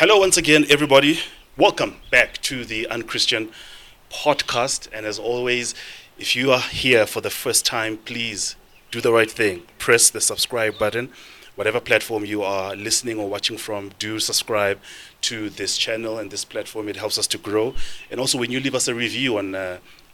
Hello once again, everybody. Welcome back to the Unchristian podcast. And as always, if you are here for the first time, please do the right thing. Press the subscribe button. Whatever platform you are listening or watching from, do subscribe to this channel and this platform. It helps us to grow. And also, when you leave us a review on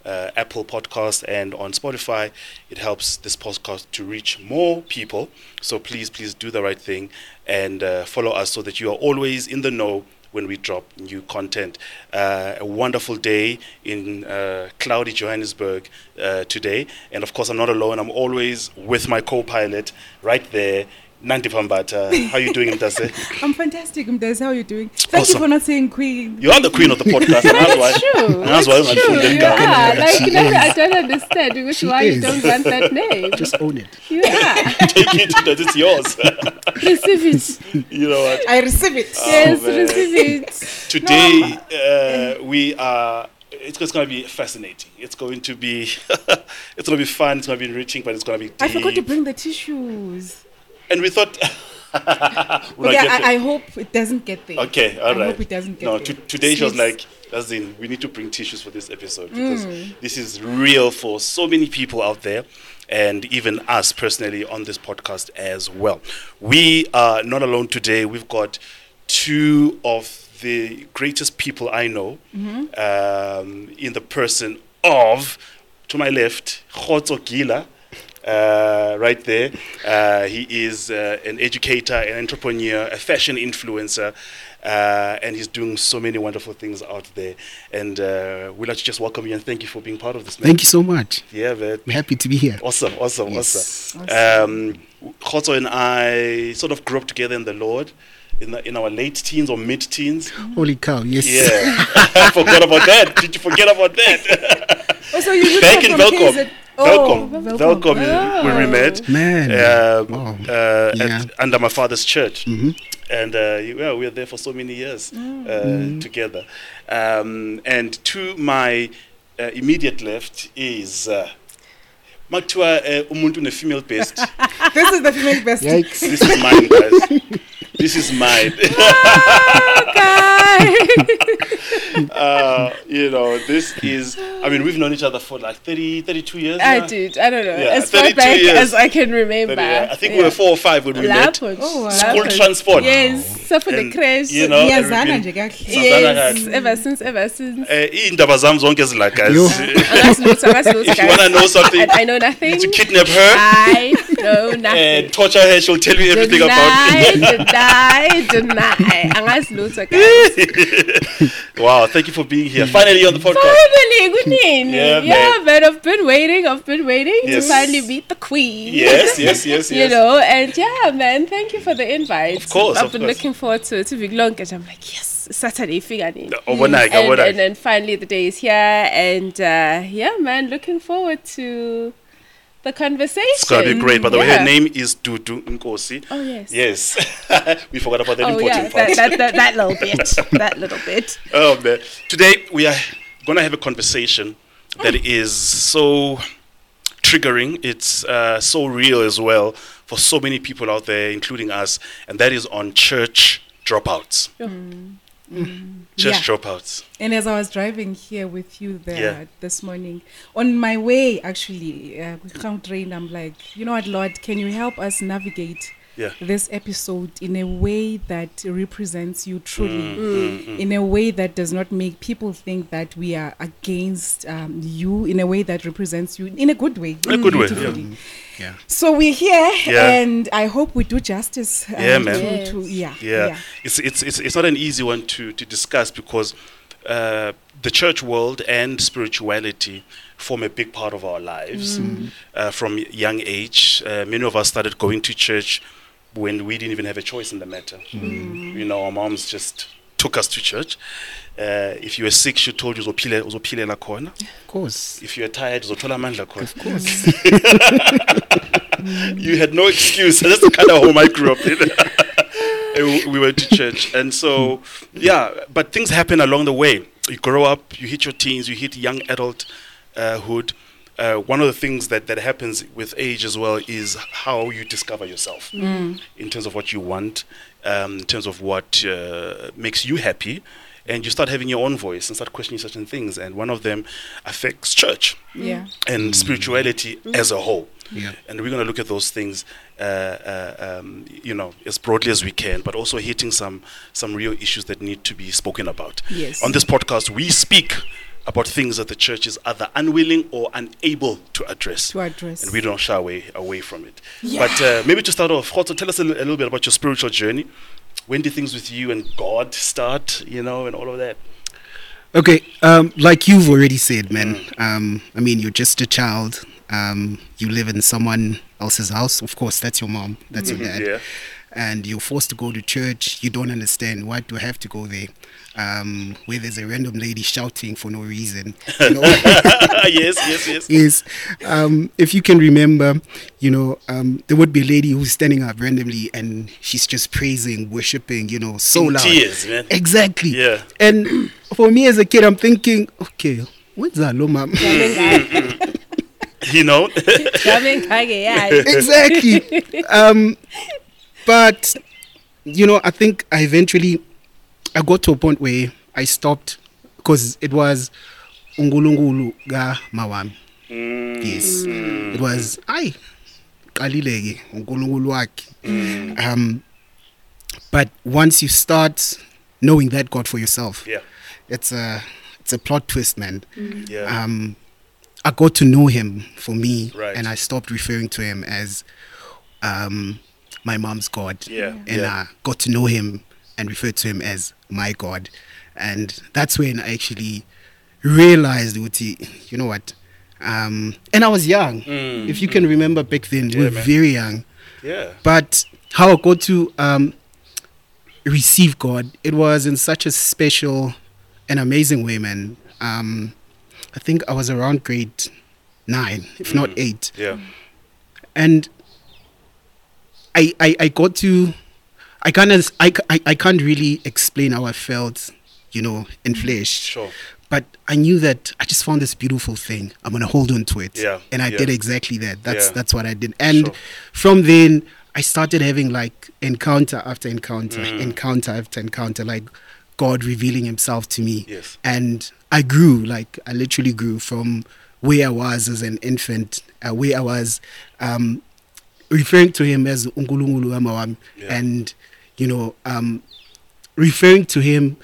Apple Podcast and on Spotify, it helps this podcast to reach more people. So please do the right thing and follow us so that you are always in the know when we drop new content. A wonderful day in cloudy Johannesburg today. And of course, I'm not alone. I'm always with my co-pilot right there, Nandipam. How are you doing, Mdase? I'm fantastic, Mdase. How are you doing? Thank you for not saying queen. You are the queen of the podcast. I don't understand which why you don't want that name. Just own it. Yeah. Take it, that it's yours. Receive it. You know what? I receive it. Receive it. Today, we are... It's going to be fascinating. It's going to be fun. It's going to be enriching, but it's going to be deep. I forgot to bring the tissues. And we thought... I hope it doesn't get there. Okay, all right. I hope it doesn't get there. Today she was like, as in, we need to bring tissues for this episode because this is real for so many people out there and even us personally on this podcast as well. We are not alone today. We've got two of the greatest people I know in the person of, to my left, Kgotso Gila. Right there. He is an educator, an entrepreneur, a fashion influencer, and he's doing so many wonderful things out there. And we'd like to just welcome you and thank you for being part of this, man. Thank you so much. Yeah, man. I'm happy to be here. Awesome. Kgotso and I sort of grew up together in the Lord. In our late teens or mid-teens. Holy cow, yes. Yeah. I forgot about that. Did you forget about that? Back in Welkom. Welkom. When we met. Man. Under my father's church. Mm-hmm. And we were there for so many years together. And to my immediate left is... Matua umuntu ne female best. This is the female best. Yikes. This is mine, guys. Okay. This is... I mean, we've known each other for like 32 years now. I don't know. Yeah, as far back as I can remember. I think we were 4 or 5 when we met. School transport. Yes. So for the crash. Yes. Ever since. If you want to know something... I know nothing. You need to kidnap her. I know nothing. And torture her. She'll tell you everything about it. Deny. Wow, thank you for being here. Finally on the podcast. Good evening. Man. I've been waiting to finally meet the queen. Yes. And man, thank you for the invite. Of course, I've been looking forward to it. I'm like, yes. Saturday figani. And then finally the day is here and looking forward to the conversation. It's going to be great. By the way, her name is Dudu Nkosi. Oh, yes. Yes. We forgot about that important part. That little bit. Oh, man. Today, we are going to have a conversation that is so triggering. It's so real as well for so many people out there, including us. And that is on church dropouts. Dropouts. And as I was driving here with you there this morning, on my way actually, I'm like, you know what, Lord, can you help us navigate this episode in a way that represents you truly, in a way that does not make people think that we are against you, in a way that represents you in a good way. Yeah. So we're here, and I hope we do justice. It's not an easy one to discuss because the church world and spirituality form a big part of our lives from young age. Many of us started going to church when we didn't even have a choice in the matter. Our moms just took us to church. If you were sick, she told you uzophilela khona. Of course. If you were tired, uzothola amandla khona. Of course. You had no excuse. That's the kind of home I grew up in. We went to church. And so, but things happen along the way. You grow up, you hit your teens, you hit young adulthood. one of the things that happens with age as well is how you discover yourself in terms of what you want, in terms of what makes you happy. And you start having your own voice and start questioning certain things. And one of them affects church and spirituality as a whole. Yeah. And we're going to look at those things, as broadly as we can, but also hitting some real issues that need to be spoken about. Yes. On this podcast, we speak about things that the church is either unwilling or unable to address. And we don't shy away from it. Yeah. But maybe to start off, Kgotso, tell us a little bit about your spiritual journey. When do things with you and God start, and all of that? Okay, like you've already said, man, you're just a child. You live in someone else's house. Of course, that's your mom, that's your dad. Yeah. And you're forced to go to church. You don't understand, why do I have to go there? Where there's a random lady shouting for no reason. Yes. If you can remember, there would be a lady who's standing up randomly and she's just praising, worshiping, so loud. Tears, man. Exactly. Yeah. And for me as a kid, I'm thinking, okay, what's that, low mom? Exactly. But, I think I eventually... I got to a point where I stopped because it was ungulungulu ga mawami. Yes. It was kalilege ungulungulu waki. But once you start knowing that God for yourself, it's a plot twist, man. Yeah. I got to know him for me, and I stopped referring to him as my mom's God. Yeah. And I got to know him and referred to him as my God. And that's when I actually realized, you know what? And I was young. If you can remember back then, we were very young. Yeah. But how I got to receive God, it was in such a special and amazing way, man. I think I was around grade 9, if not 8. Yeah. And I got to... I can't really explain how I felt, in flesh. Sure. But I knew that I just found this beautiful thing. I'm going to hold on to it. Yeah. And I did exactly that. That's what I did. And from then, I started having like encounter after encounter, encounter after encounter, like God revealing himself to me. Yes. And I grew, I literally grew from where I was as an infant, where I was referring to him as Ungulungulu Amawam and... referring to him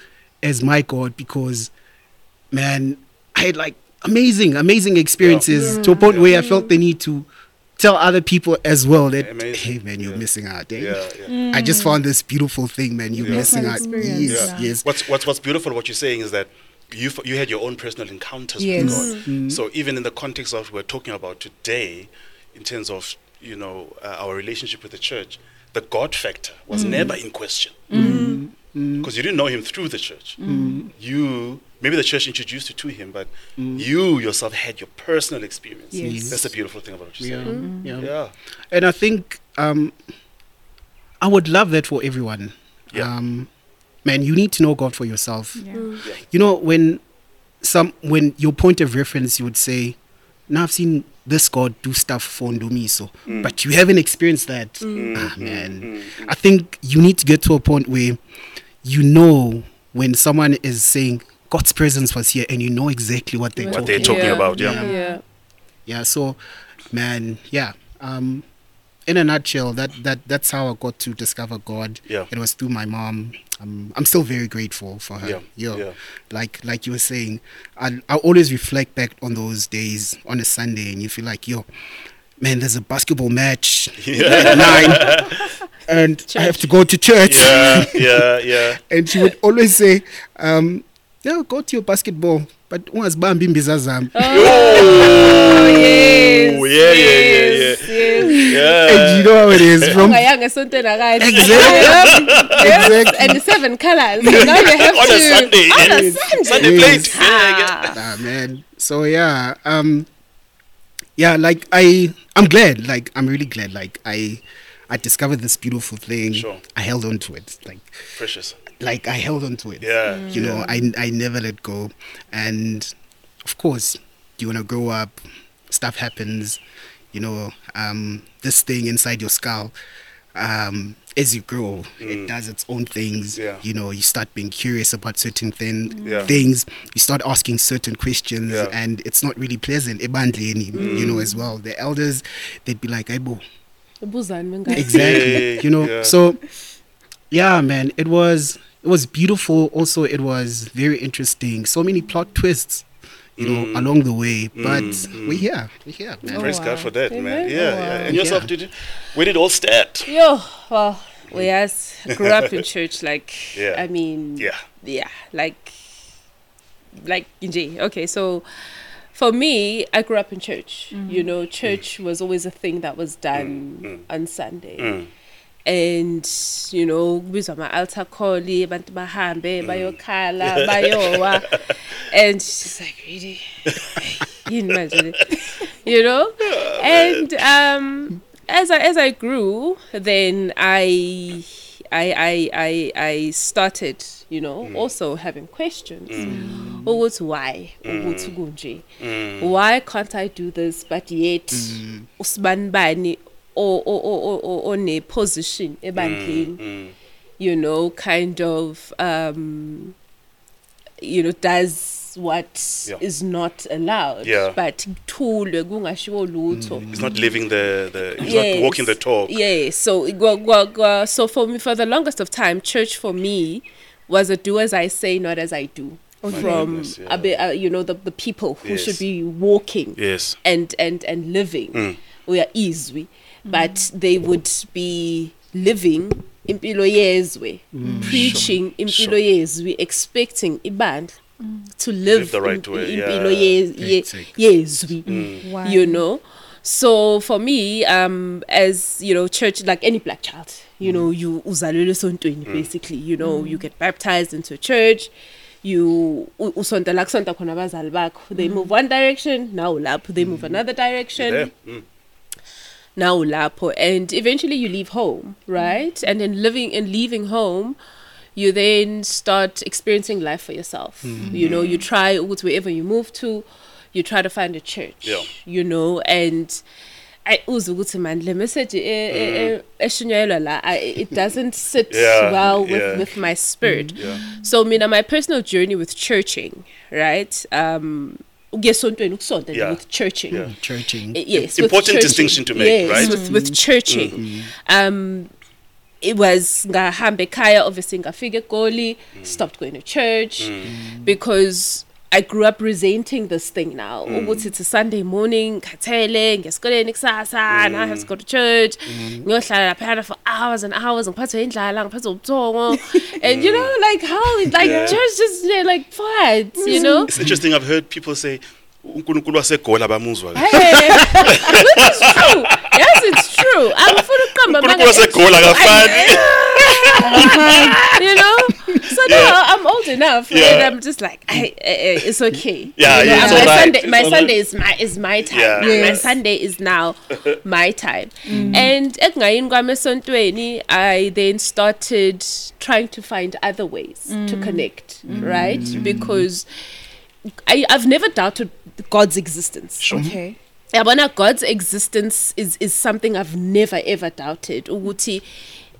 as my God because, man, I had like amazing experiences to a point where I felt the need to tell other people as well that, hey, man, you're missing out. Eh? Yeah. I just found this beautiful thing, man, you're missing out. Yes. What's beautiful, what you're saying is that you had your own personal encounters with God. So even in the context of what we're talking about today, in terms of, our relationship with the church, the God factor was never in question because you didn't know him through the church. Maybe the church introduced you to him, but you yourself had your personal experience. Yes. That's the beautiful thing about what you said. And I think I would love that for everyone. Man, you need to know God for yourself. When your point of reference, you would say, now I've seen this God do stuff for Ndumiso, but you haven't experienced that. I think you need to get to a point where when someone is saying God's presence was here, and you know exactly what they're talking about. So, man, in a nutshell, that's how I got to discover God. Yeah. It was through my mom. I'm still very grateful for her. Like you were saying, I always reflect back on those days on a Sunday, and you feel like, man, there's a basketball match at 9, and church. I have to go to church. And she would always say, go to your basketball, but once bambim bizazam. Oh yes. And you know how it is. From exactly. And the 7 colors. Now you have on to Sunday plate. Man. So I'm glad. I'm really glad. I discovered this beautiful thing. Sure. I held on to it. Precious. I held on to it. I never let go. And of course, you want to grow up. stuff happens, you know, this thing inside your skull, as you grow, it does its own things. Yeah. You know, you start being curious about certain things. You start asking certain questions, and it's not really pleasant. You know, as well, the elders, they'd be like, "Aibo." Exactly. You know. Yeah. So, yeah, man, it was beautiful. Also, it was very interesting. So many plot twists, you know, along the way. But we're here, man. Praise God for that, man. Yeah. And yourself, did you? Where did it all start? Grew up in church. Like, I mean, like Nj. Okay, so for me, I grew up in church. You know, church was always a thing that was done on Sunday. And you know, bizwa ma altar call, abantu bahambe bayokhala bayowa, and she's like, really, you know. And as I grew, then I started, you know, also having questions. What's why? What's kunje? Why can't I do this? But yet, usbanibani. Or on a position, a banking, you know, kind of, you know, does what is not allowed. Yeah. But it's not living not walking the talk. Yeah. So for me, for the longest of time, church for me was a do as I say, not as I do. You know, the people who should be walking and living. We are easy. But they would be living impilo yezwe, preaching impilo yezwe, expecting iband to live the right way. Wow. You know. So for me, as you know, church, like any black child, you know, you uzalelwe esontweni, basically, you know, you get baptized into a church. You usondela kusonta khona abazali bakho. They move one direction, now lap. They move another direction. Now lapo, and eventually you leave home, right? And then leaving home, you then start experiencing life for yourself. You know, you try wherever you move to, you try to find a church. You know, and I uzu ukuthi manje le message eshunyelwa la, it doesn't sit well with my spirit. So mina, my personal journey with churching, right? With churching. Yeah. Churching. Yes. Important distinction to make, right? With churching. It was ngahambe ekhaya, obviously ngafika eGoli, stopped going to church because I grew up resenting this thing now. It's a Sunday morning, katele, ngesikoleni kusasa, and I have to go to church. Ngiyohlala lapha for hours and hours, ngiphathwe indlala, ngiphathwe ubuthongo. And you know, like how church just like fight, you know. It's interesting, I've heard people say uNkulunkulu waseGola bamuzwa. Which is true. Yes, it's true. I'm full of come uNkulunkulu waseGola kafani. You know? So now I'm old enough, and I'm just like, it's okay. My Sunday is my time. My Sunday is now my time. And I then started trying to find other ways to connect, right? Because I've never doubted God's existence. Sure. Okay. God's existence is something I've never ever doubted. Uguti.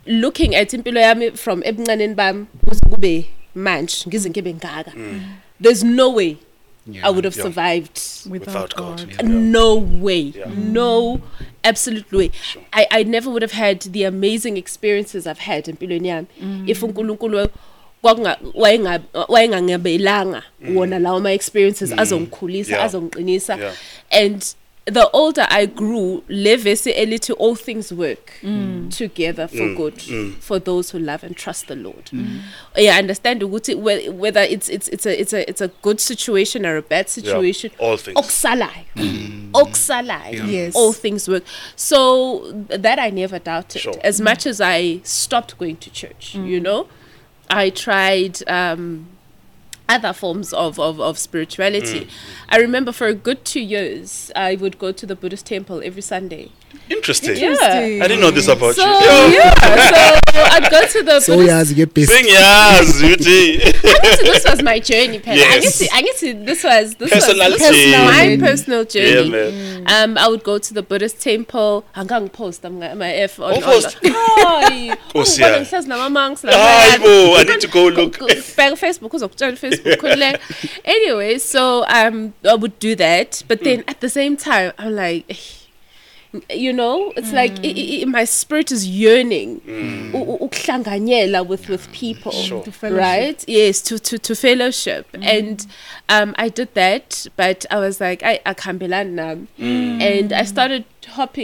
Looking at impilo yami from ebuncaneni bami kube manje ngize ngibe ngaka, there's no way I would have survived without God. No way. No absolute way. Sure. I never would have had the amazing experiences I've had empilweni yami if uNkulunkulu wayengangebelanga wona lawo my experiences azongikhulisa, azongiqinisa. And the older I grew, all things work together for good for those who love and trust the Lord. I understand whether it's a good situation or a bad situation. All things. Oksalai. Yes. All things work. So that I never doubted. Sure. As much as I stopped going to church, you know, I tried other forms of spirituality. I remember for a good 2 years, I would go to the Buddhist temple every Sunday. Interesting. I didn't know this about you. So I'd go to the this was my journey, Pat. Yes. I guess this was my personal journey. Yeah, I would go to the Buddhist temple. I need to go look. Facebook. Anyway, so I would do that, but then at the same time, I'm like, you know, it's like my spirit is yearning with people, sure, right? Yes, to fellowship. And I did that, but I was like, I can't be land now. And I started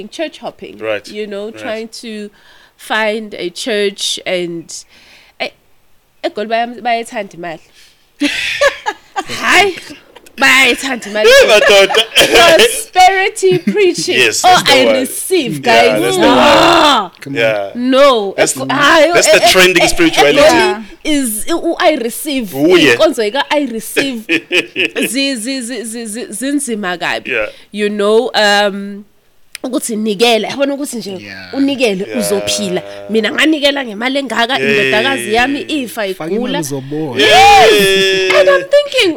church hopping, right? You know, trying to find a church, and I got by a time to mad. Hi. My prosperity preaching. Yes, oh, I receive, guys. Yeah, no, that's the trending spirituality. Yeah. Is I receive. Yeah. You know, and I'm thinking,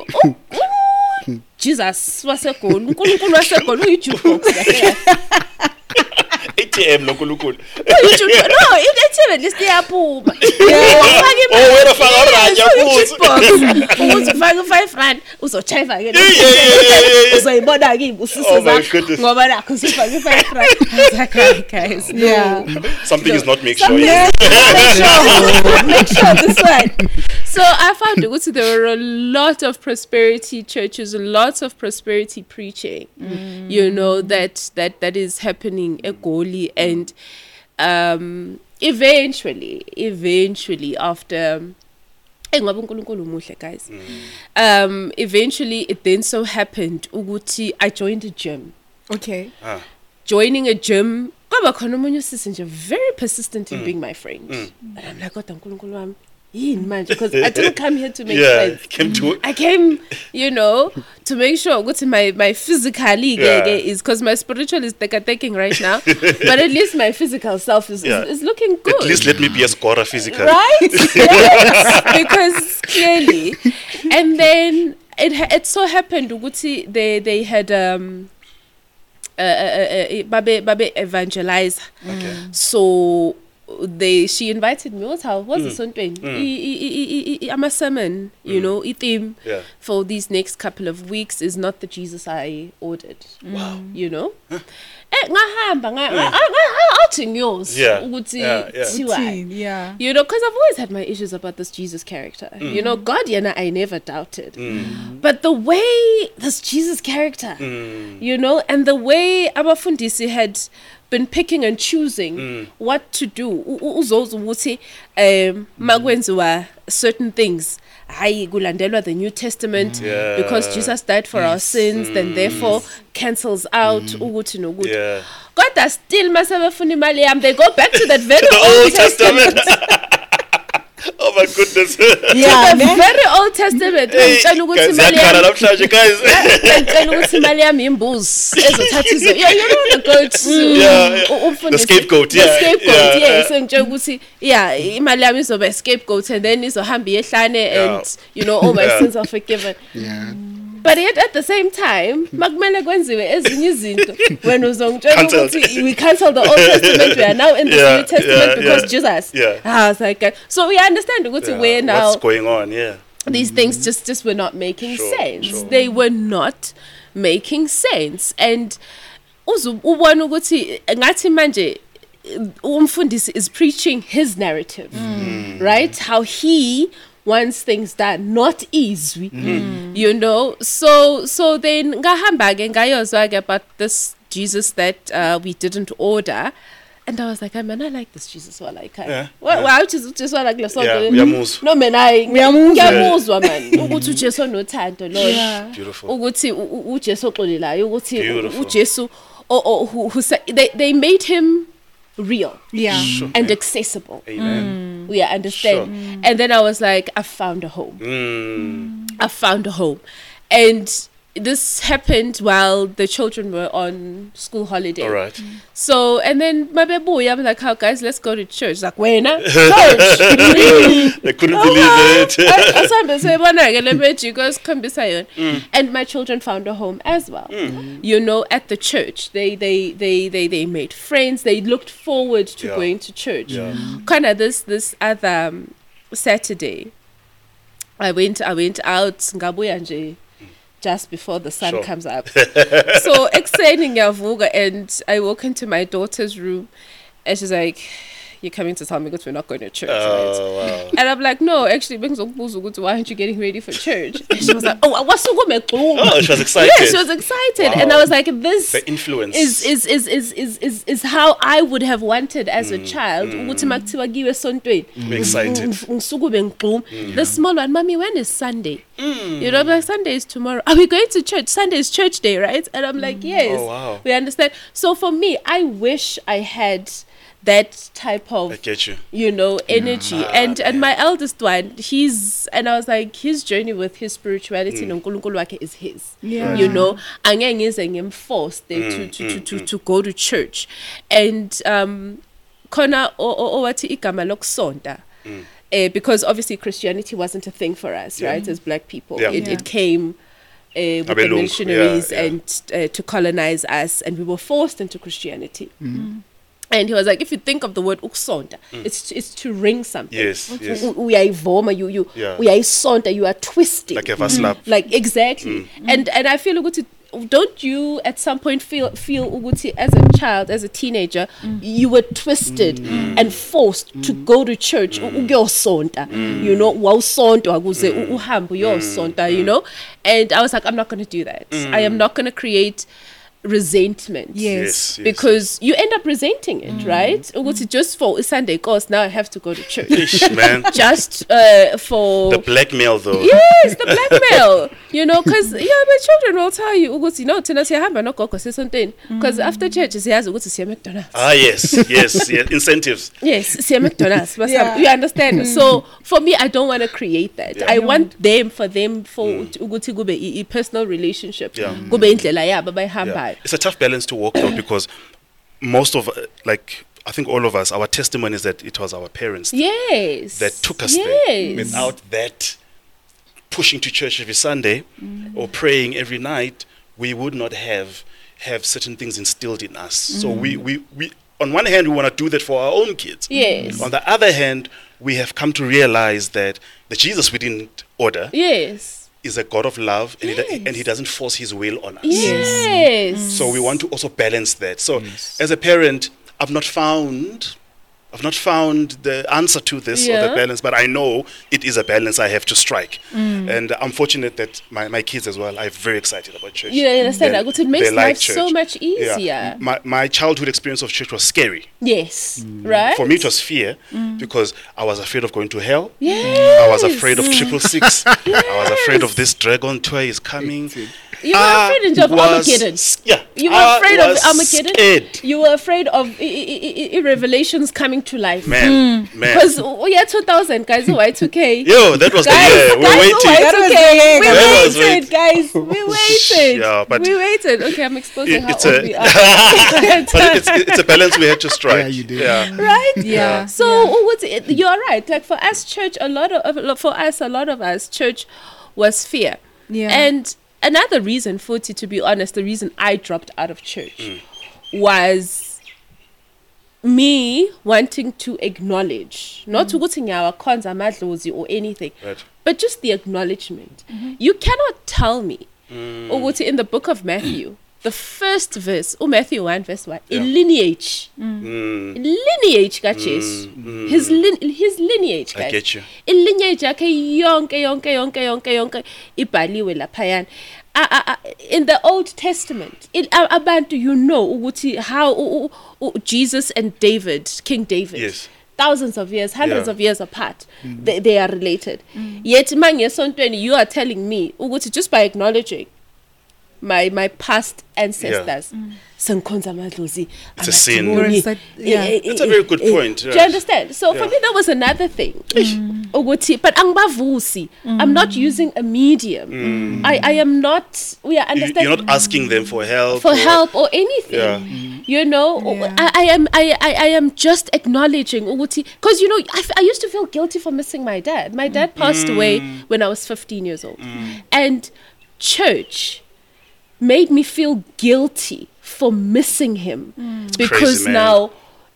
Jesus was a cool. ATM local. No, ATM is the apple. Something is not make sure. Make sure this one. So I found it. There were a lot of prosperity churches, lots of prosperity preaching. You know, that is happening. And eventually after guys, eventually it then so happened ukuthi I joined a gym. Joining a gym, very persistent in being my friend. And I'm like, God, because I didn't come here to make sense. I came, you know, to make sure go to my physical is, because my spiritual is taking right now, but at least my physical self is looking good. At least let me be a scorer physically, right? Yes, because clearly. And then it so happened ukuthi they had babe evangelize, so. She invited me. What's the son doing? I'm a sermon, you know, theme for these next couple of weeks is not the Jesus I ordered. Wow. You know? You know, because I've always had my issues about this Jesus character. You know, God, I never doubted. But the way this Jesus character, you know, and the way abafundisi had been picking and choosing what to do. Certain things. The New Testament, because Jesus died for our sins, then therefore cancels out. God, I still they go back to that very Old Testament. Oh my goodness. Yeah, the very Old Testament. The scapegoat, yeah. The scapegoat, and then it's a hambi and you know, all my sins are forgiven. Yeah. But yet at the same time, we cancel the Old Testament, we are now in the New Testament because Jesus. I was like, so we understand where now what's going on, these things just were not making sense. They were not making sense. And umfundisi is preaching his narrative, right? How he wants things that not easy, you know. So then about this Jesus that we didn't order, and I was like, I like this Jesus, well, I can. Wow, just like no man, beautiful. They made him real, and accessible. Amen. We understand. Sure. And then I was like, I found a home. And this happened while the children were on school holiday. All right. Mm-hmm. So, and then my baby, I'm like, "How, guys, let's go to church." Like, when church? They couldn't believe it. You guys come beside you. And my children found a home as well. Mm. You know, at the church, they made friends. They looked forward to going to church. Yeah. Kind of this other Saturday, I went out ngabuya nje just before the sun comes up. So exciting, and I walk into my daughter's room, and she's like, "You're coming to tell me that we're not going to church, right?" Wow. And I'm like, "No, actually, why aren't you getting ready for church?" And she was like, "Oh, she was excited." Yeah, she was excited, wow. And I was like, "This the influence is how I would have wanted as a child." Excited. The small one, "Mommy, when is Sunday?" You know, I'm like, "Sunday is tomorrow. Are we going to church? Sunday is church day, right?" And I'm like, "Yes." Oh, wow. We understand. So for me, I wish I had that type of, you know, energy. And my eldest one, I was like, his journey with his spirituality is his. Yeah. You know, I'm forced to go to church. And because obviously Christianity wasn't a thing for us, right, as black people. Yeah. It came with the missionaries and to colonize us, and we were forced into Christianity. And he was like, if you think of the word uksonta, it's to wring something. Yes, yes. You are twisting. Like a slap. Like, exactly. And I feel uguti, don't you at some point feel uguti as a child, as a teenager, you were twisted and forced to go to church, you know, you know? And I was like, I'm not going to do that. I am not going to create resentment, yes, because you end up resenting it, right? Just for Sunday, cause now I have to go to church. Man. Just for the blackmail, though. Yes, the blackmail. You know, because my children will tell you, because after church, he has to go to see McDonald's. Ah, yes, incentives. Yes, see McDonald's. You understand? So for me, I don't want to create that. Yeah. I want them for personal relationship. Yeah. It's a tough balance to walk through, because most of, I think all of us, our testimony is that it was our parents that took us there. Without that pushing to church every Sunday or praying every night, we would not have certain things instilled in us. So we on one hand, we want to do that for our own kids. Yes. On the other hand, we have come to realize that the Jesus we didn't order. Yes. Is a God of love, and he doesn't force his will on us. Yes. So we want to also balance that. So as a parent, I've not found the answer to this or the balance, but I know it is a balance I have to strike. And I'm fortunate that my kids as well are very excited about church. You understand? It makes life so much easier. Yeah. My childhood experience of church was scary. Yes. Right? For me, it was fear, because I was afraid of going to hell. Yes. I was afraid of 666. Yes. I was afraid of this dragon tour is coming. You were afraid of Armageddon. Yeah. You were afraid of Armageddon. Scared. You were afraid of revelations coming to life. Man. Because 2000, guys, Y2K. Yo, that was guys, the year. We're waiting. Guys, we waited. Yeah, but we waited. Okay, I'm exposing how old we are. But it's a balance we had to strike. Yeah, you did. Yeah. Right? Yeah. So you're right. Like for us, church, church was fear. Yeah. And another reason, to be honest, the reason I dropped out of church was me wanting to acknowledge, not our cons or anything, but just the acknowledgement. You cannot tell me, in the book of Matthew, the first verse, Matthew 1, verse 1, in lineage. Lineage, his lineage, guys. I get you. In lineage, in the Old Testament, abantu, you know how Jesus and David, King David, thousands of years, hundreds of years apart, they are related. Yet, you are telling me, just by acknowledging my past ancestors. It's a sin. That's a very good point. Do you understand? So for me, that was another thing. Oguti, but angbavusi. I'm not using a medium. I am not. We are understanding. You're not asking them for help. For help or anything. Yeah. You know, yeah. I am just acknowledging Oguti, because you know I used to feel guilty for missing my dad. My dad passed away when I was 15 years old, and church made me feel guilty for missing him because crazy, now.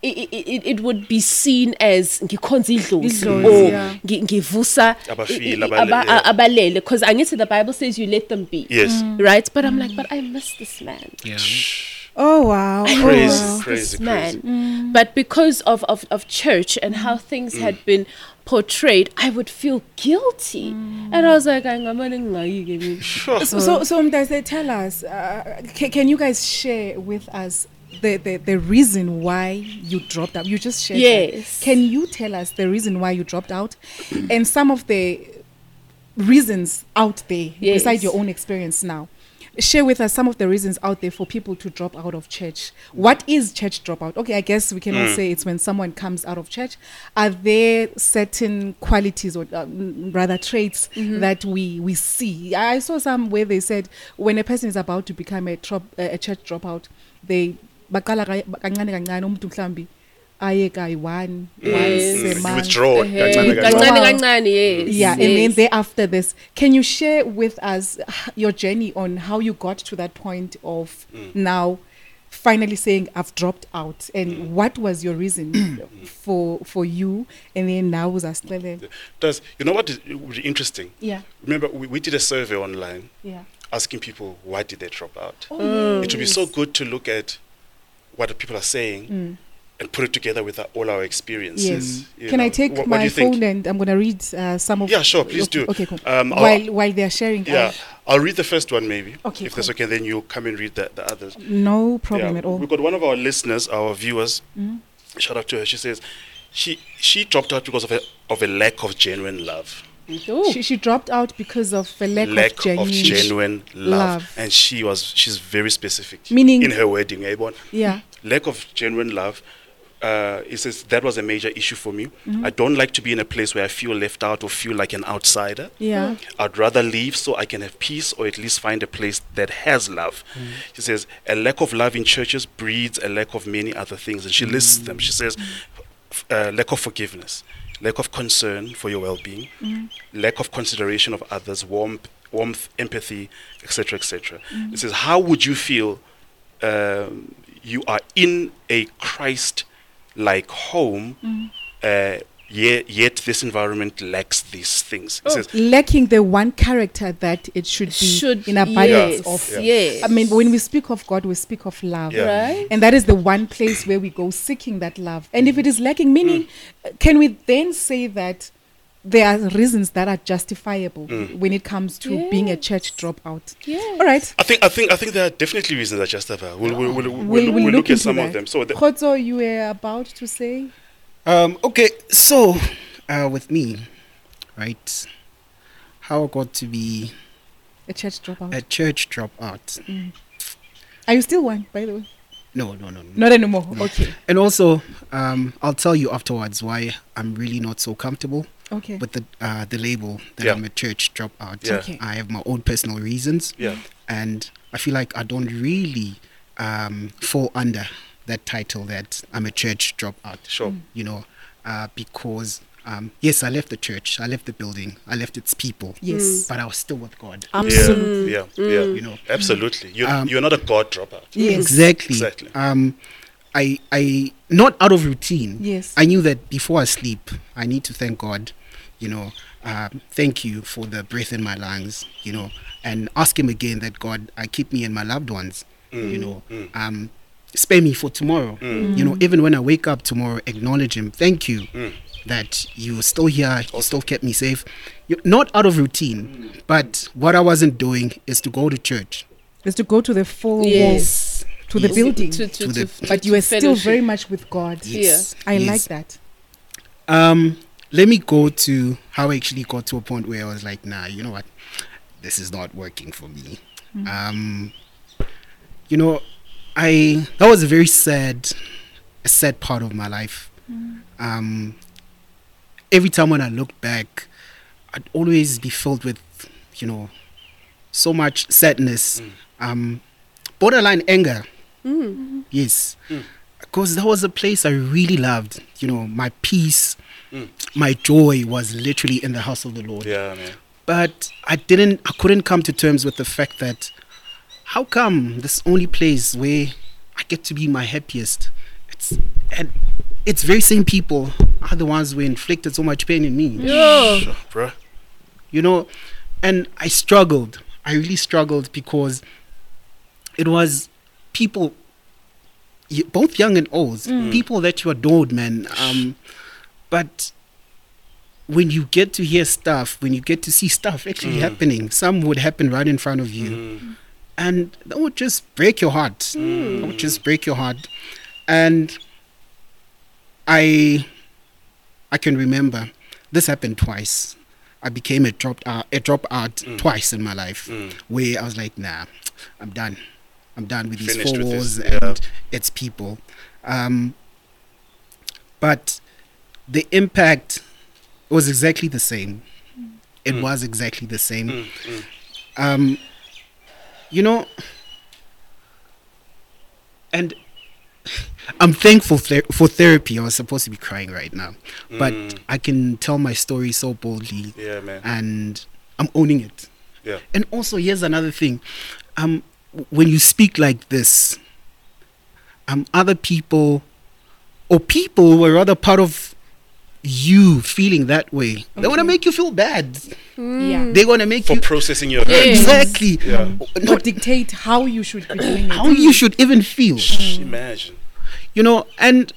It would be seen as abalele, because I guess the Bible says you let them be. Yes. Right? But I'm like, but I miss this man. Yeah. Oh wow. Crazy man. But because of church and how things had been portrayed, I would feel guilty, and I was like, So Mdase, tell us, can you guys share with us the reason why you dropped out? You just shared. Yes. That. Can you tell us the reason why you dropped out, and some of the reasons out there, yes, beside your own experience now? Share with us some of the reasons out there for people to drop out of church. What is church dropout? Okay, I guess we can all say it's when someone comes out of church. Are there certain qualities or rather traits that we see? I saw some where they said when a person is about to become a church dropout, they withdraw. Yeah, and then thereafter this. Can you share with us your journey on how you got to that point of now finally saying I've dropped out, and what was your reason for you, and then now was Australia? Does you know what would be interesting? Yeah. Remember we did a survey online. Yeah. Asking people why did they drop out. It would be so good to look at what people are saying and put it together with all our experiences. Yes. Can I take my phone and I'm going to read some of... Yeah, sure, please do. Okay, cool. While they're sharing. Yeah, I'll read the first one maybe. Okay, if that's okay, then you'll come and read the others. No problem at all. We've got one of our listeners, our viewers, shout out to her, she says she dropped out because of a lack of genuine love. She dropped out because of a lack of genuine love. And she's very specific. Meaning in her wedding, Abon. Yeah. Lack of genuine love. It says that was a major issue for me. I don't like to be in a place where I feel left out or feel like an outsider. Yeah. I'd rather leave so I can have peace or at least find a place that has love. She says a lack of love in churches breeds a lack of many other things, and she lists them. She says lack of forgiveness, lack of concern for your well-being, lack of consideration of others, warmth, empathy, etc., etc. It says, how would you feel you are in a Christ-like home, yet this environment lacks these things? It says, lacking the one character that it should be in abundance of. Yeah. Yes. I mean, when we speak of God, we speak of love. Yeah. Right? And that is the one place where we go seeking that love. And if it is lacking, meaning, can we then say that there are reasons that are justifiable when it comes to being a church dropout? Yes. All right. I think there are definitely reasons that are justifiable. We'll look at some of them. So, Kgotso, you were about to say? Okay, so with me, right, how I got to be a church dropout. Are you still one, by the way? No. Not anymore. No. Okay. And also, I'll tell you afterwards why I'm really not so comfortable with the label that I'm a church dropout. Yeah. Okay. I have my own personal reasons. Yeah. And I feel like I don't really fall under that title that I'm a church dropout. Sure. You know, because yes, I left the church, I left the building, I left its people. Yes. But I was still with God. Absolutely. Yeah. You know. Absolutely. You're not a God dropout. Yes. Exactly. I not out of routine. Yes. I knew that before I sleep, I need to thank God. You know, thank you for the breath in my lungs. You know, and ask Him again that God, keep me and my loved ones. You know. Spare me for tomorrow. You know, even when I wake up tomorrow, acknowledge Him. Thank you that you're still here, you still kept me safe. You're not out of routine, but what I wasn't doing is to go to church. Is to go to the four walls, to the building. But you are still very much with God. Yes. Yeah. I like that. Let me go to how I actually got to a point where I was like, nah, you know what? This is not working for me. You know, that was a sad part of my life. every time when I look back, I'd always be filled with, you know, so much sadness, borderline anger. Mm. Yes. Because that was a place I really loved. You know, my peace, my joy was literally in the house of the Lord. Yeah, man. But I couldn't come to terms with the fact that how come this only place where I get to be my happiest, it's very same people are the ones who inflicted so much pain in me. Yeah. Sure, bro. You know, and I struggled. I really struggled because it was people, both young and old, people that you adored, man. But when you get to hear stuff, when you get to see stuff actually happening, some would happen right in front of you. Mm. And that would just break your heart. That would just break your heart. And I can remember, this happened twice. I became a dropout twice in my life, where I was like, nah, I'm done. I'm done with these four walls and its people. But the impact was exactly the same. It was exactly the same. You know, and I'm thankful for therapy. I was supposed to be crying right now, but I can tell my story so boldly. Yeah, man. And I'm owning it. Yeah. And also, here's another thing. When you speak like this, other people, or people who are rather part of you feeling that way, they want to make you feel bad. Yeah. They want to make you... For processing your hurt. Exactly. Yeah. Or dictate how you should be doing it. How you should even feel. Imagine. You know, and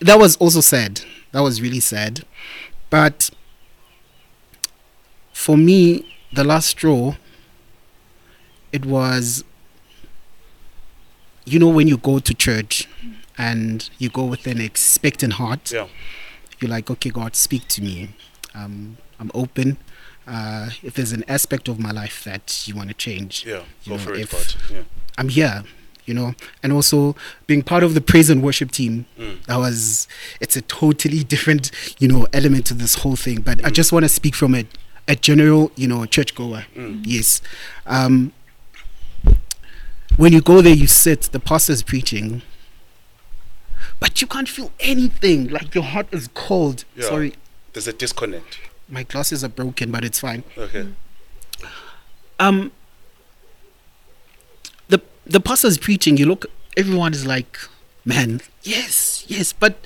that was also sad. That was really sad. But for me, the last straw, it was, you know, when you go to church and you go with an expectant heart, you're like, okay, God, speak to me. I'm open. If there's an aspect of my life that you want to change, I'm here, you know. And also being part of the praise and worship team, it's a totally different, you know, element to this whole thing. But I just want to speak from a general, you know, churchgoer. Yes. When you go there, you sit, the pastor's preaching, but you can't feel anything. Like, your heart is cold. Yeah. Sorry. There's a disconnect. My glasses are broken, but it's fine. Okay. The pastor's preaching, you look, everyone is like, man, yes, but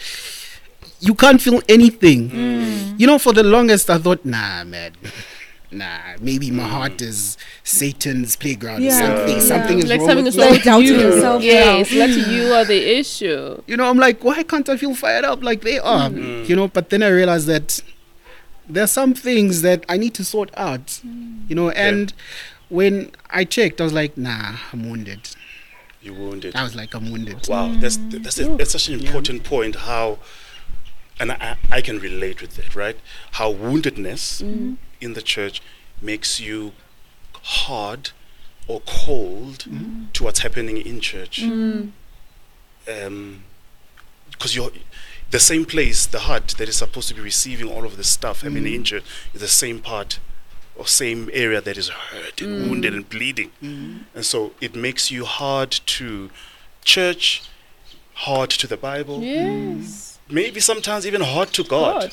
you can't feel anything. You know, for the longest, I thought, nah, man. Nah, maybe my heart is Satan's playground or something. Yeah. Something is like wrong with me. Like you yourself. Yes, like you are the issue. You know, I'm like, why can't I feel fired up like they are? You know, but then I realized that there are some things that I need to sort out. You know, and when I checked, I was like, nah, I'm wounded. You're wounded. I was like, I'm wounded. Wow, that's such an important point. How, and I can relate with that, right? How woundedness in the church makes you hard or cold to what's happening in church, because you're the same place, the heart that is supposed to be receiving all of this stuff happening in church is the same part or same area that is hurt and wounded and bleeding, and so it makes you hard to church, hard to the Bible, maybe sometimes even hard to God.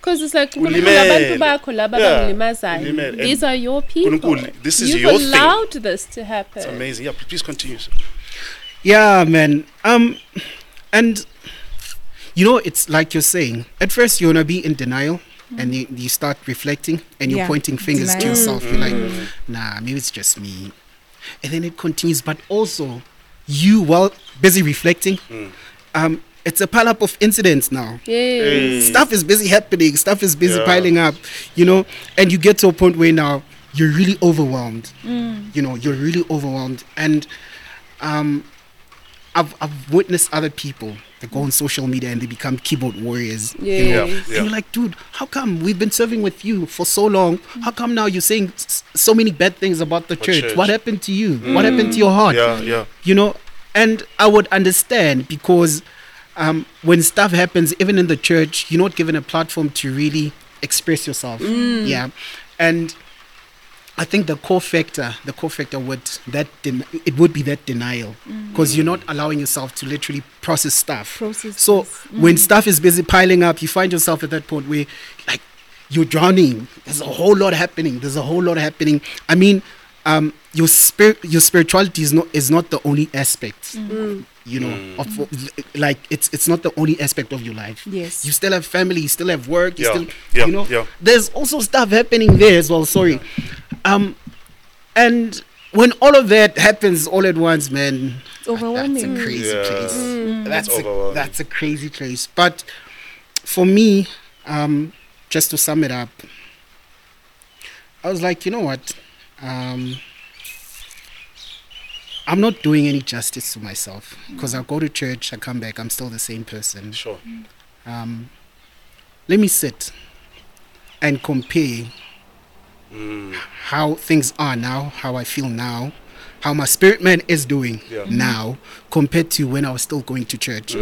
Because it's like, these are your people. This is your thing. You've allowed this to happen. It's amazing. Yeah, please continue. Yeah, man. And, you know, it's like you're saying, at first you're going to be in denial, and you start reflecting, and you're pointing fingers to yourself. You're like, nah, maybe it's just me. And then it continues, but also, you, while busy reflecting, it's a pile up of incidents now. Stuff is busy happening. Stuff is busy piling up, you know. And you get to a point where now you're really overwhelmed. You know, you're really overwhelmed. And I've witnessed other people that go on social media and they become keyboard warriors. You know? And you're like, dude, how come we've been serving with you for so long? How come now you're saying so many bad things about the church? What happened to you? What happened to your heart? You know, and I would understand because... when stuff happens, even in the church, you're not given a platform to really express yourself. Yeah. And I think the core factor would be that denial, because you're not allowing yourself to literally process stuff. So when stuff is busy piling up, you find yourself at that point where, like, you're drowning. There's a whole lot happening. I mean, your spirituality is not the only aspect. It's not the only aspect of your life. Yes, you still have family, you still have work, there's also stuff happening there as well. And when all of that happens all at once, man, it's overwhelming. That's a crazy place. That's a crazy place. But for me, just to sum it up, I was like, you know what? I'm not doing any justice to myself, because I go to church, I come back, I'm still the same person. Sure. Let me sit and compare how things are now, how I feel now, how my spirit man is doing now compared to when I was still going to church.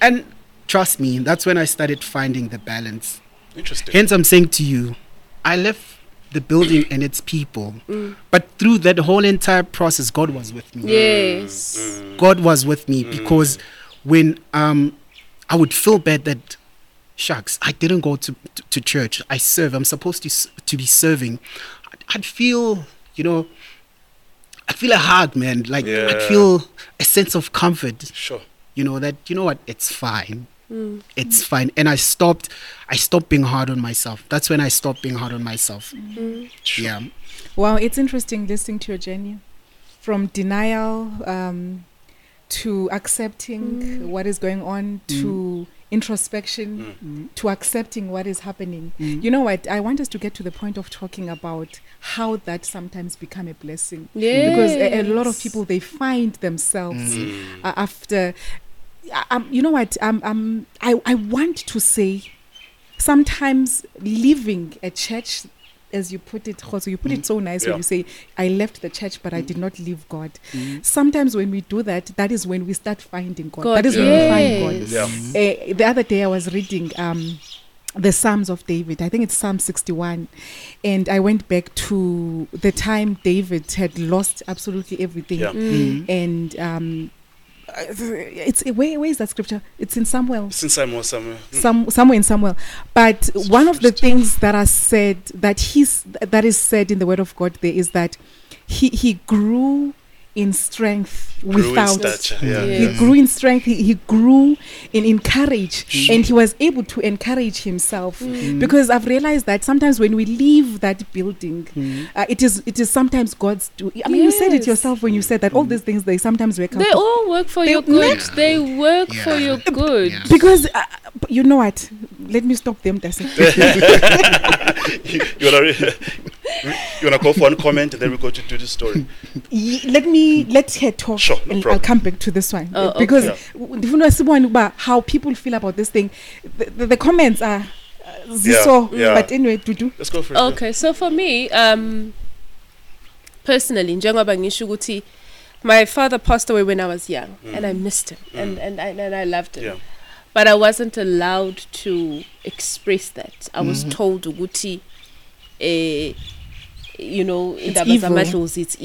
And trust me, that's when I started finding the balance. Interesting. Hence I'm saying to you, I left the building and its people, but through that whole entire process, God was with me. Yes, God was with me, because when I would feel bad that, shucks, I didn't go to church, I serve, I'm supposed to be serving, I'd feel, I'd feel a hug, man, I'd feel a sense of comfort, it's fine. It's fine. And I stopped being hard on myself. That's when I stopped being hard on myself. Yeah. Wow, it's interesting listening to your journey from denial to accepting what is going on, to introspection, to accepting what is happening. You know what, I want us to get to the point of talking about how that sometimes become a blessing. Yes. Because a lot of people, they find themselves after... you know what? I want to say, sometimes leaving a church, as you put it, Kgotso, you put it so nice when you say, I left the church, but I did not leave God. Sometimes when we do that, that is when we start finding God. That is when we find God. Yeah. The other day I was reading the Psalms of David. I think it's Psalm 61. And I went back to the time David had lost absolutely everything. Yeah. And... it's where is that scripture? It's in Samuel. Somewhere in Samuel. But one of the things that are said, that is said in the Word of God there, is that he grew in strength without. He grew in strength. He grew in courage, and he was able to encourage himself. Because I've realized that sometimes when we leave that building, it is sometimes God's do. I mean, you said it yourself when you said that all these things, they sometimes work out. They all work for your good. They work for your good. Because you know what? Let me stop them. That's it. You wanna go for one comment and then we go to do the story. Let her talk. Sure, no problem. I'll come back to this one because how people feel about this thing. The comments are but anyway, Dudu. Let's go for it. Okay, so for me, personally, my father passed away when I was young, and I missed him, and I loved him. Yeah. But I wasn't allowed to express that. I was told Uguti, it's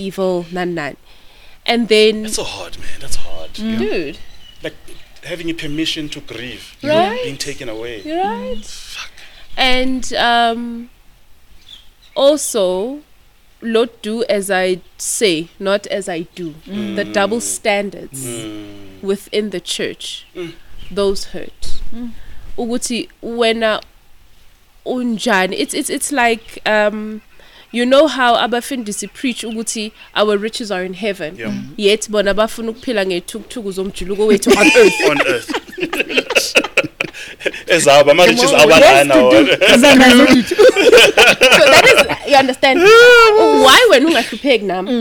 evil, nan. And then that's so hard, man. That's hard, dude. Like having a permission to grieve, right? Being taken away, right? Fuck. And also, Lord, do as I say, not as I do. The double standards within the church, those hurt. Uguti wena unjani. It's like you know how abafundisi preach ukuthi our riches are in heaven, yet bona bafuna ukuphila ngethukuthukuz omjuluko wethu on earth. Ezaba ama riches abalana. So that is, you understand why wena ungahlupheki nami.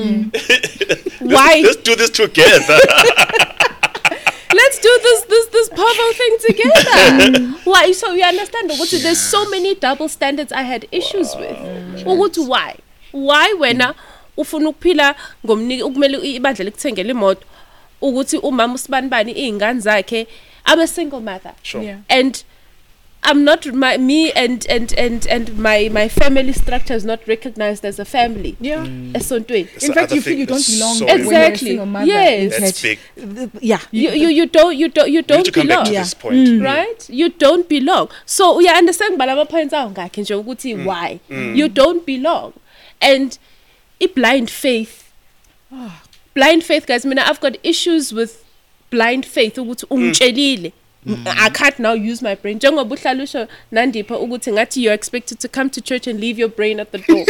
Why? Let's do this together. Let's do this powerful thing together. Why? So you understand what? There's so many double standards I had issues with. What? Why? Why when I ufuna ukuphila ngomniki ukumele ibandla likuthengele imoto ukuthi umama usibanibani izingane zakhe I'm a single mother. Sure. Yeah. And I'm not, my family structure is not recognized as a family. Yeah. In fact, you feel you don't belong. So exactly. Yes. That's big. Yeah. You don't belong. Back to this point. Mm. Right? You don't belong. So we understand Balaba points out why you don't belong. And blind faith. Oh. Blind faith, guys. I mean, I've got issues with blind faith. I can't now use my brain. You're expected to come to church and leave your brain at the door.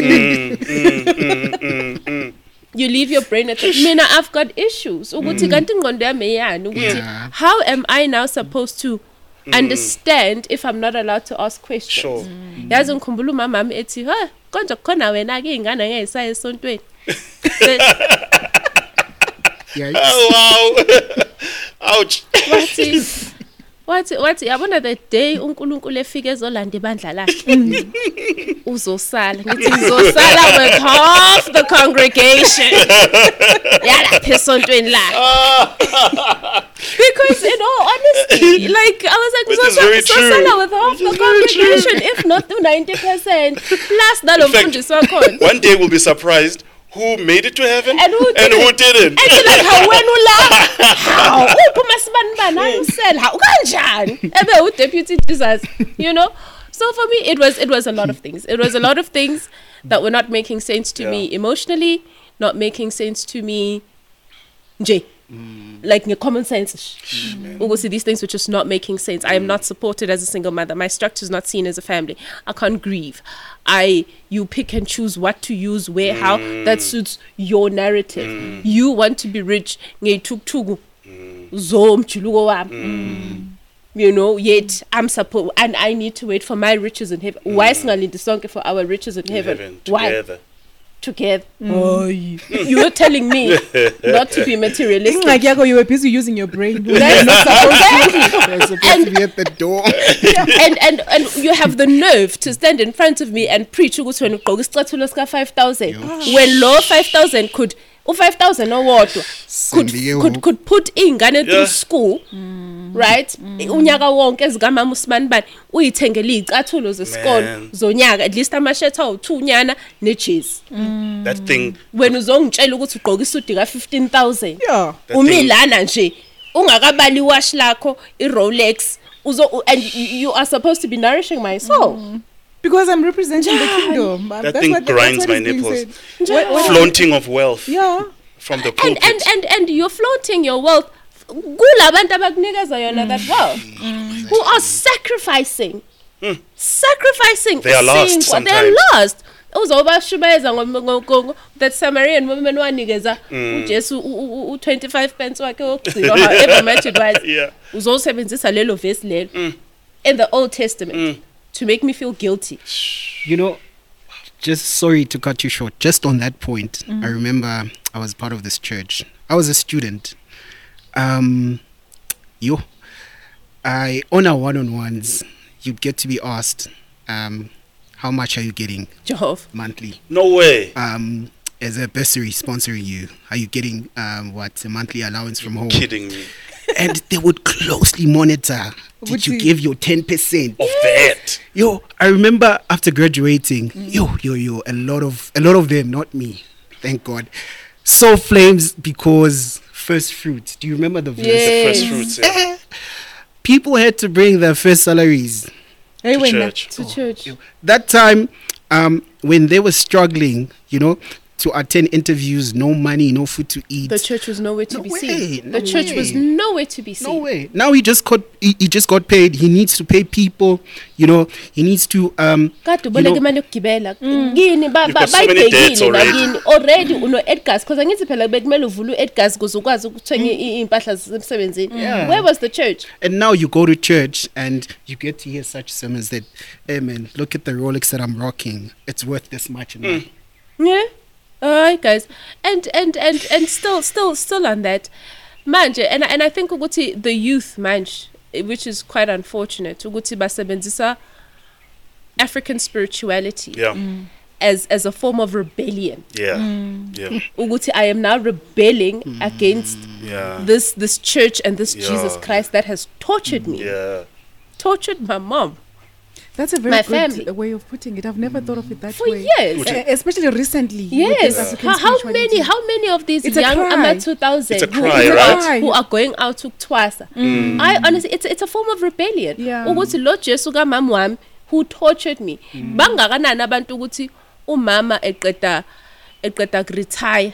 You leave your brain at the door. Mina, I've got issues. Yeah. How am I now supposed to understand if I'm not allowed to ask questions? Sure. Oh, wow. Ouch. What? I wonder the day unkulunkule figures all and the bandla la. Uzosala. Uzosala with half the congregation. Yala person doing la. Because in all honesty, like I was like, Uzosala with half the congregation, if not to 90%. Plus that of Fundiswakon. One day we'll be surprised. Who made it to heaven and who didn't? And you're like, how when you laugh? How? How Deputy Jesus, you know? So for me, it was a lot of things. It was a lot of things that were not making sense to me emotionally, not making sense to me, like your common sense. We'll see these things which is not making sense. I am not supported as a single mother. My structure is not seen as a family. I can't grieve. You pick and choose what to use, where, how. That suits your narrative. You want to be rich. You know, yet I'm supposed, and I need to wait for my riches in heaven. Why is the song for our riches in heaven? Why? Together. Oh, you're telling me not to be materialistic. Like Yago, you were busy using your brain. They're not supposed to be at the door. And you have the nerve to stand in front of me and preach when 5,000. When low 5,000 could 5,000 or what could put in Ghana through school, right? Unyaga wonke zigama musmanibani uyithengele izicathulo zesikolo zonyaka at least amashetha u2 nyana necheese. That thing when uzongitshela ukuthi ugqoka isudi ka 15,000. Yeah. Umilana nje ungakabali wash lakho iRolex and you are supposed to be nourishing my soul. Because I'm representing the kingdom. That thing grinds my nipples. Flaunting of wealth. Yeah. From the pulpit. And you're flaunting your wealth. That wealth. Who are sacrificing. Sacrificing. They are lost sometimes. They are lost. That Samaritan woman who 25 pence however much it was. Yeah. Who's also having this a little verse in the Old Testament. To make me feel guilty. You know, just sorry to cut you short. Just on that point, I remember I was part of this church. I was a student. On our one-on-ones, you'd get to be asked, how much are you getting monthly? No way. As a bursary sponsoring you, are you getting a monthly allowance from home? You're kidding me. And they would closely monitor. Did you give your 10% of that? Yo, I remember after graduating, a lot of them, not me, thank God, saw flames because first fruits. Do you remember the verse? Yes. The first fruits. Yeah. People had to bring their first salaries to church. Yo. That time, when they were struggling, to attend interviews, no money, no food to eat. The church was nowhere to be seen. The church was nowhere to be seen. No way. Now he just got paid. He needs to pay people. He needs to. You've got so many debts already. Where was the church? And now you go to church and you get to hear such sermons that, hey man, look at the Rolex that I'm rocking. It's worth this much. Yeah. Alright, guys, and still on that, manje, and I think ukuthi the youth manje, which is quite unfortunate, ukuthi basebenzisa African spirituality, as a form of rebellion. Yeah. Mm. Yeah. Uguti, I am now rebelling against this church and this Jesus Christ that has tortured me. Yeah. Tortured my mom. That's a very good way of putting it. I've never thought of it that way. For years. Especially recently. Yes. How many of these young Amatu 2000 who are going out to Twasa? Mm. I honestly, it's a form of rebellion. Yeah. Who tortured me. Bangakanana abantu ukuthi umama eqeda retire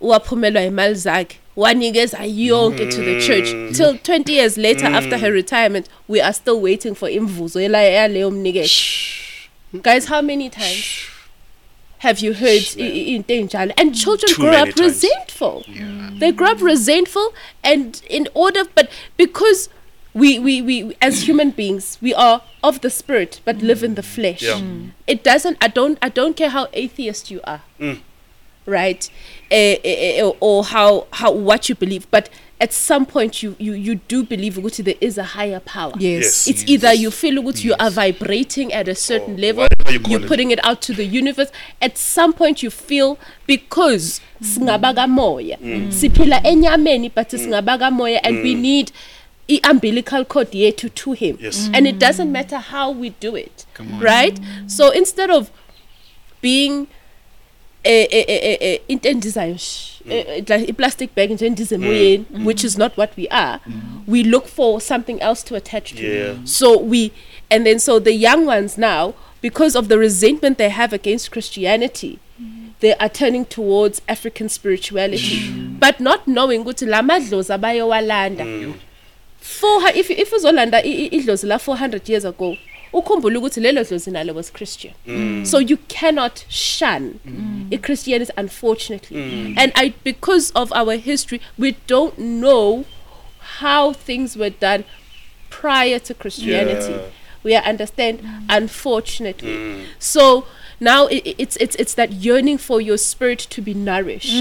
waphumelwa imali zakhe wanikeza yonke to the church till 20 years later after her retirement we are still waiting for imvuzo yaleyo mnikeza. Guys, how many times have you heard into enjalo? And children grow up resentful. Yeah. They grow up resentful and because we as human beings, we are of the spirit but live in the flesh. Yeah. Mm. I don't care how atheist you are, right? Or how what you believe, but at some point you do believe ukuthi there is a higher power. Yes. It's either you feel ukuthi you are vibrating at a certain level, you're putting it out to the universe. At some point you feel because singabaga moya. Siphila enyameni but singabaga moya and we need umbilical cord to him. Yes. And it doesn't matter how we do it, right? So instead of being a plastic bag, which is not what we are, we look for something else to attach to. Yeah. So the young ones now, because of the resentment they have against Christianity, they are turning towards African spirituality, but not knowing ukuthi lamadlozi abayowalanda. If uzolanda idlozi la 400 years ago, ukhumbula ukuthi lelo dlozi nalo was Christian. So you cannot shun a Christianity, unfortunately. And because of our history, we don't know how things were done prior to Christianity. Yeah. We understand, unfortunately. So now it's that yearning for your spirit to be nourished,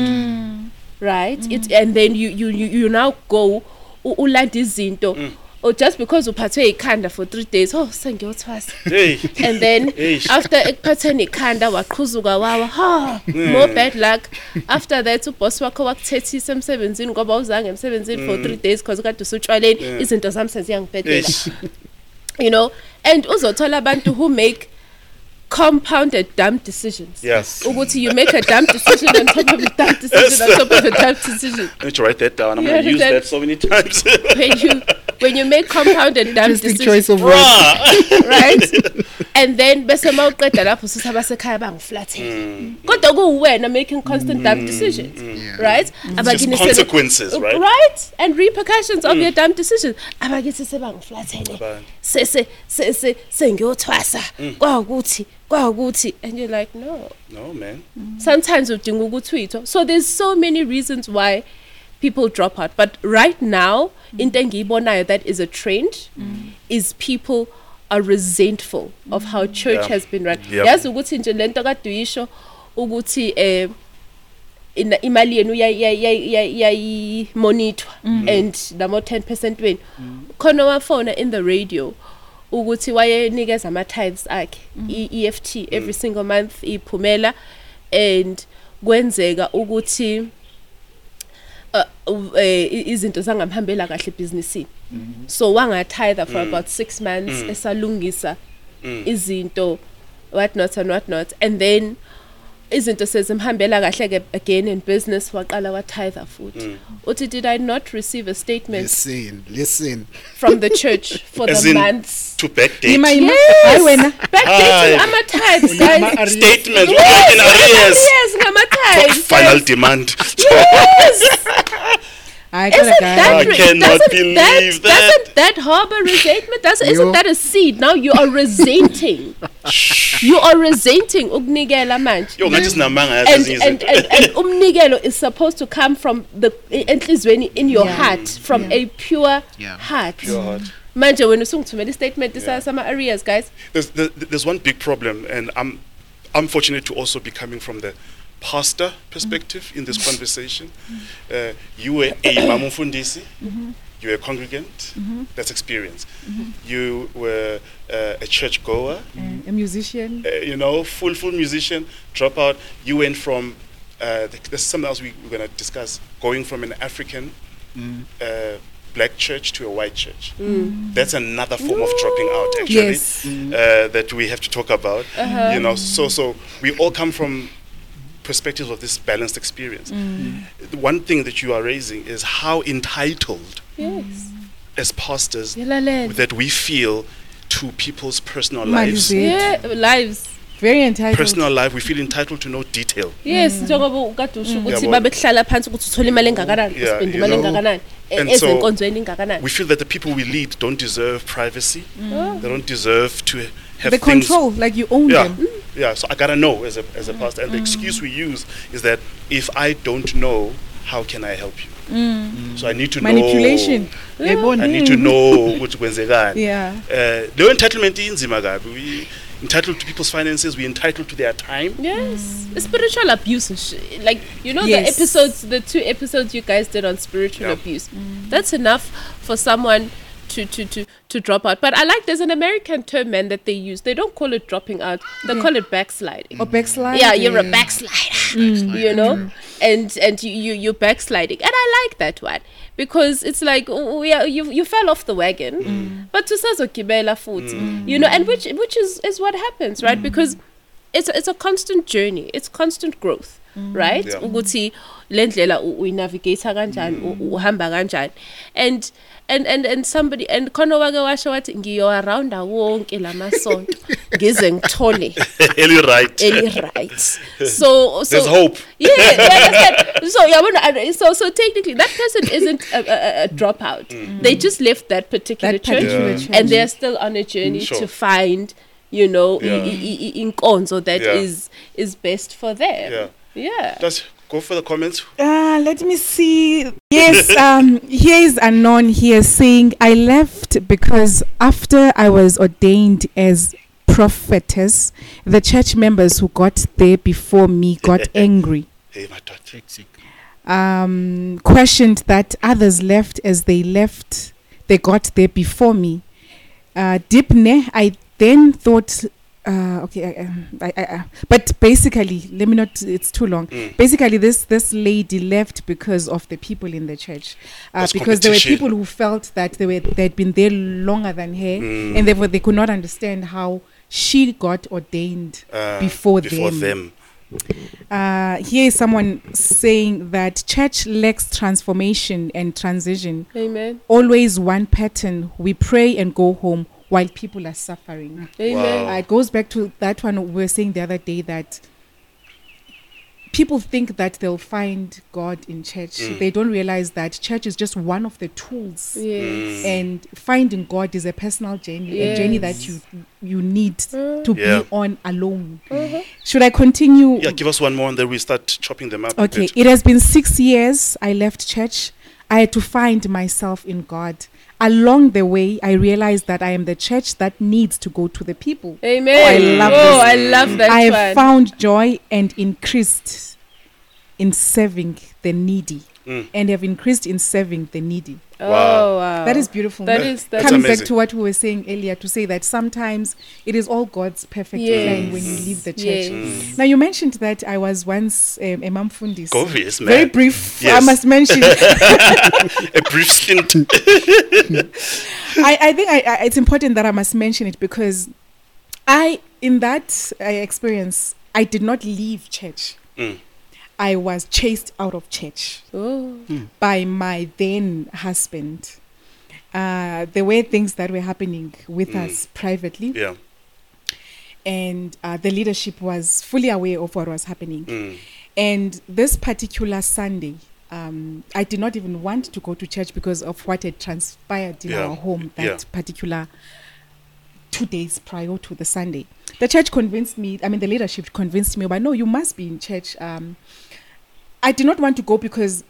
right? And then you now go. Or just because you partake kanda for 3 days, and then after ekpatheni kanda waqhuzuka wawa, more bad luck. After that boss wakho wakuthethisa emsebenzini ngoba uzange emsebenzini for 3 days because kade usutshwaleni izinto zami seziyangibhedela. You know, and uzothola abantu who make compounded dumb decisions. Yes. Uguti, you make a dumb decision on top of a dumb decision on top of a dumb decision. I need to write that down. I'm going to use that so many times. When you make compounded dumb decisions. Choice of words. Right? And then, I'm making constant dumb decisions. Yeah. Right? It's just consequences, right? Right? And repercussions of your dumb decisions. And you're like, no, man. Sometimes so there's so many reasons why people drop out, but right now that is a trend, is people are resentful of how church has been run. Yazi ukuthi nje lento kaduyisho ukuthi imali yenu ya monitor and namo 10% wenu khona wafona in the radio ukuthi wayenikeza ama tithes akhe EFT every single month iphumela and kwenzeka ukuthi izinto zangamhambela kahle businessini. So wangatithe for about 6 months esalungisa izinto what not and then izinto sezimhambela kahle again in business waqala watithe futhi. Uthi did I not receive a statement listen from the church for as the months to backdate? Yes. Backdating amatithes guys. Statements in arrears. Yes, amatithes. Final demand. Yes. I cannot believe that. Doesn't that harbor resentment? Isn't that a seed? Now you are resenting. Uknigela manje. And umnigelo is supposed to come from the in your heart, from a pure heart. Manje when usung to make the statement, these are some areas, guys. There's one big problem, and I'm fortunate to also be coming from the pastor perspective in this conversation. You were a mamumfundisi, you were a congregant, that's experience. You were a church goer, musician. A musician. Full musician, dropout. You went from, there's something else we're going to discuss, going from an African black church to a white church. Mm. That's another form of dropping out, actually, yes. That we have to talk about. Uh-huh. So we all come from perspectives of this balanced experience. Mm. Mm. One thing that you are raising is how entitled as pastors that we feel to people's personal lives. Yeah, lives. Very entitled. Personal life, we feel entitled to no detail. Yes. And so we feel that the people we lead don't deserve privacy. Mm. They don't deserve to have the control, like you own them. Mm. Yeah, so I gotta know as a pastor. And the excuse we use is that if I don't know, how can I help you? Mm. So I need to manipulation. Know. Manipulation. I need to know what when's the guy. Yeah. No entitlement in Zimbabwe. Entitled to people's finances, we're entitled to their time. Yes, spiritual abuse, the episodes, the 2 episodes you guys did on spiritual abuse. Mm. That's enough for someone to drop out. But I like there's an American term, man, that they use. They don't call it dropping out; they call it backsliding. Or backsliding. Yeah, you're a backslider. Mm. And you're backsliding, and I like that one. Because it's like you fell off the wagon, but to says okibela foot, and which is what happens, right? Because it's a constant journey, it's constant growth, right? Ukuthi lendlela u navigate kanjani, uhamba kanjani, and somebody and khona wakewasho wathi ngiyo around wonke lamasonto ngize ngithole eli right. So there's hope. So technically that person isn't a dropout. They just left that particular church. And they're still on a journey to find inkonzo that is best for them. Just go for the comments. Let me see. Yes, here is Anon here saying, I left because after I was ordained as prophetess, the church members who got there before me got angry. Questioned that others left as they left, they got there before me. Dipne, I then thought, but basically, let me not, it's too long. Basically, this lady left because of the people in the church. Because there were people who felt that they'd been there longer than her, and therefore they could not understand how she got ordained before them. Here is someone saying that church lacks transformation and transition. Amen. Always one pattern. We pray and go home while people are suffering. Amen. Wow. It goes back to that one we were saying the other day, that people think that they'll find God in church. They don't realize that church is just one of the tools. Yes. And finding God is a personal journey, a journey that you need to be on alone. Mm-hmm. Should I continue? Yeah, give us one more and then we start chopping them up. Okay, it has been 6 years I left church. I had to find myself in God. Along the way, I realized that I am the church that needs to go to the people. Amen. I love that. I have found joy and increased in serving the needy. Wow. That is beautiful. That's coming amazing. Back to what we were saying earlier, to say that sometimes it is all God's perfect plan when you leave the church. Now you mentioned that I was once a Mamfundis. Obvious, man. Very brief. Yes. I must mention a brief stint. I think it's important that I must mention it, because in that experience I did not leave church. I was chased out of church by my then husband. There were things that were happening with us privately. Yeah. And the leadership was fully aware of what was happening. And this particular Sunday, I did not even want to go to church because of what had transpired in our home that particular 2 days prior to the Sunday. The leadership convinced me, but no, you must be in church. I did not want to go because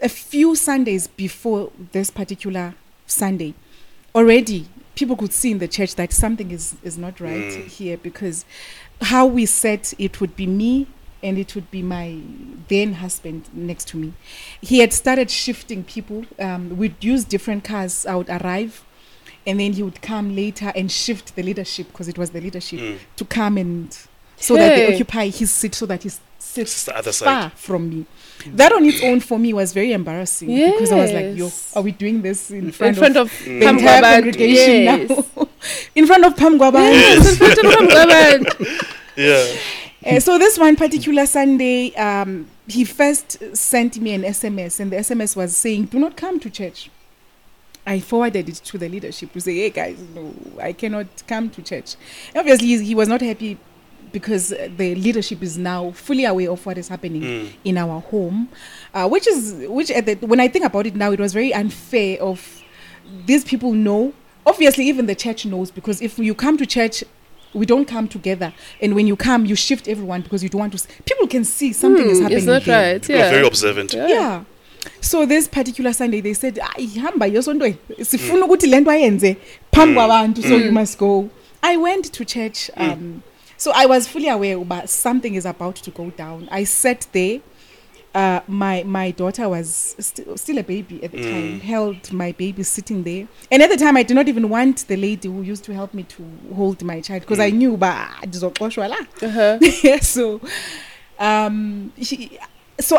a few Sundays before this particular Sunday, already people could see in the church that something is not right here, because how we sat, it would be me and it would be my then husband next to me. He had started shifting people. We'd use different cars. I would arrive and then he would come later and shift the leadership, because it was the leadership, to come and so that they occupy his seat, so that he sits the other far side from me. That on its own for me was very embarrassing, because I was like, yo, are we doing this in front of the entire congregation now? In front of Pam Gwaba. Yes. So this one particular Sunday, he first sent me an SMS, and the SMS was saying, do not come to church. I forwarded it to the leadership to say, hey guys, no, I cannot come to church. Obviously, he was not happy, because the leadership is now fully aware of what is happening in our home, which when I think about it now, it was very unfair of these people. Know, obviously, even the church knows, because if you come to church, we don't come together, and when you come, you shift everyone, because you don't want to. People can see something is happening. Is that right? People are very observant. Yeah. So this particular Sunday, they said, so you must go. I went to church. So I was fully aware that something is about to go down. I sat there. My daughter was still a baby at the time, held my baby sitting there. And at the time, I did not even want the lady who used to help me to hold my child, because I knew, so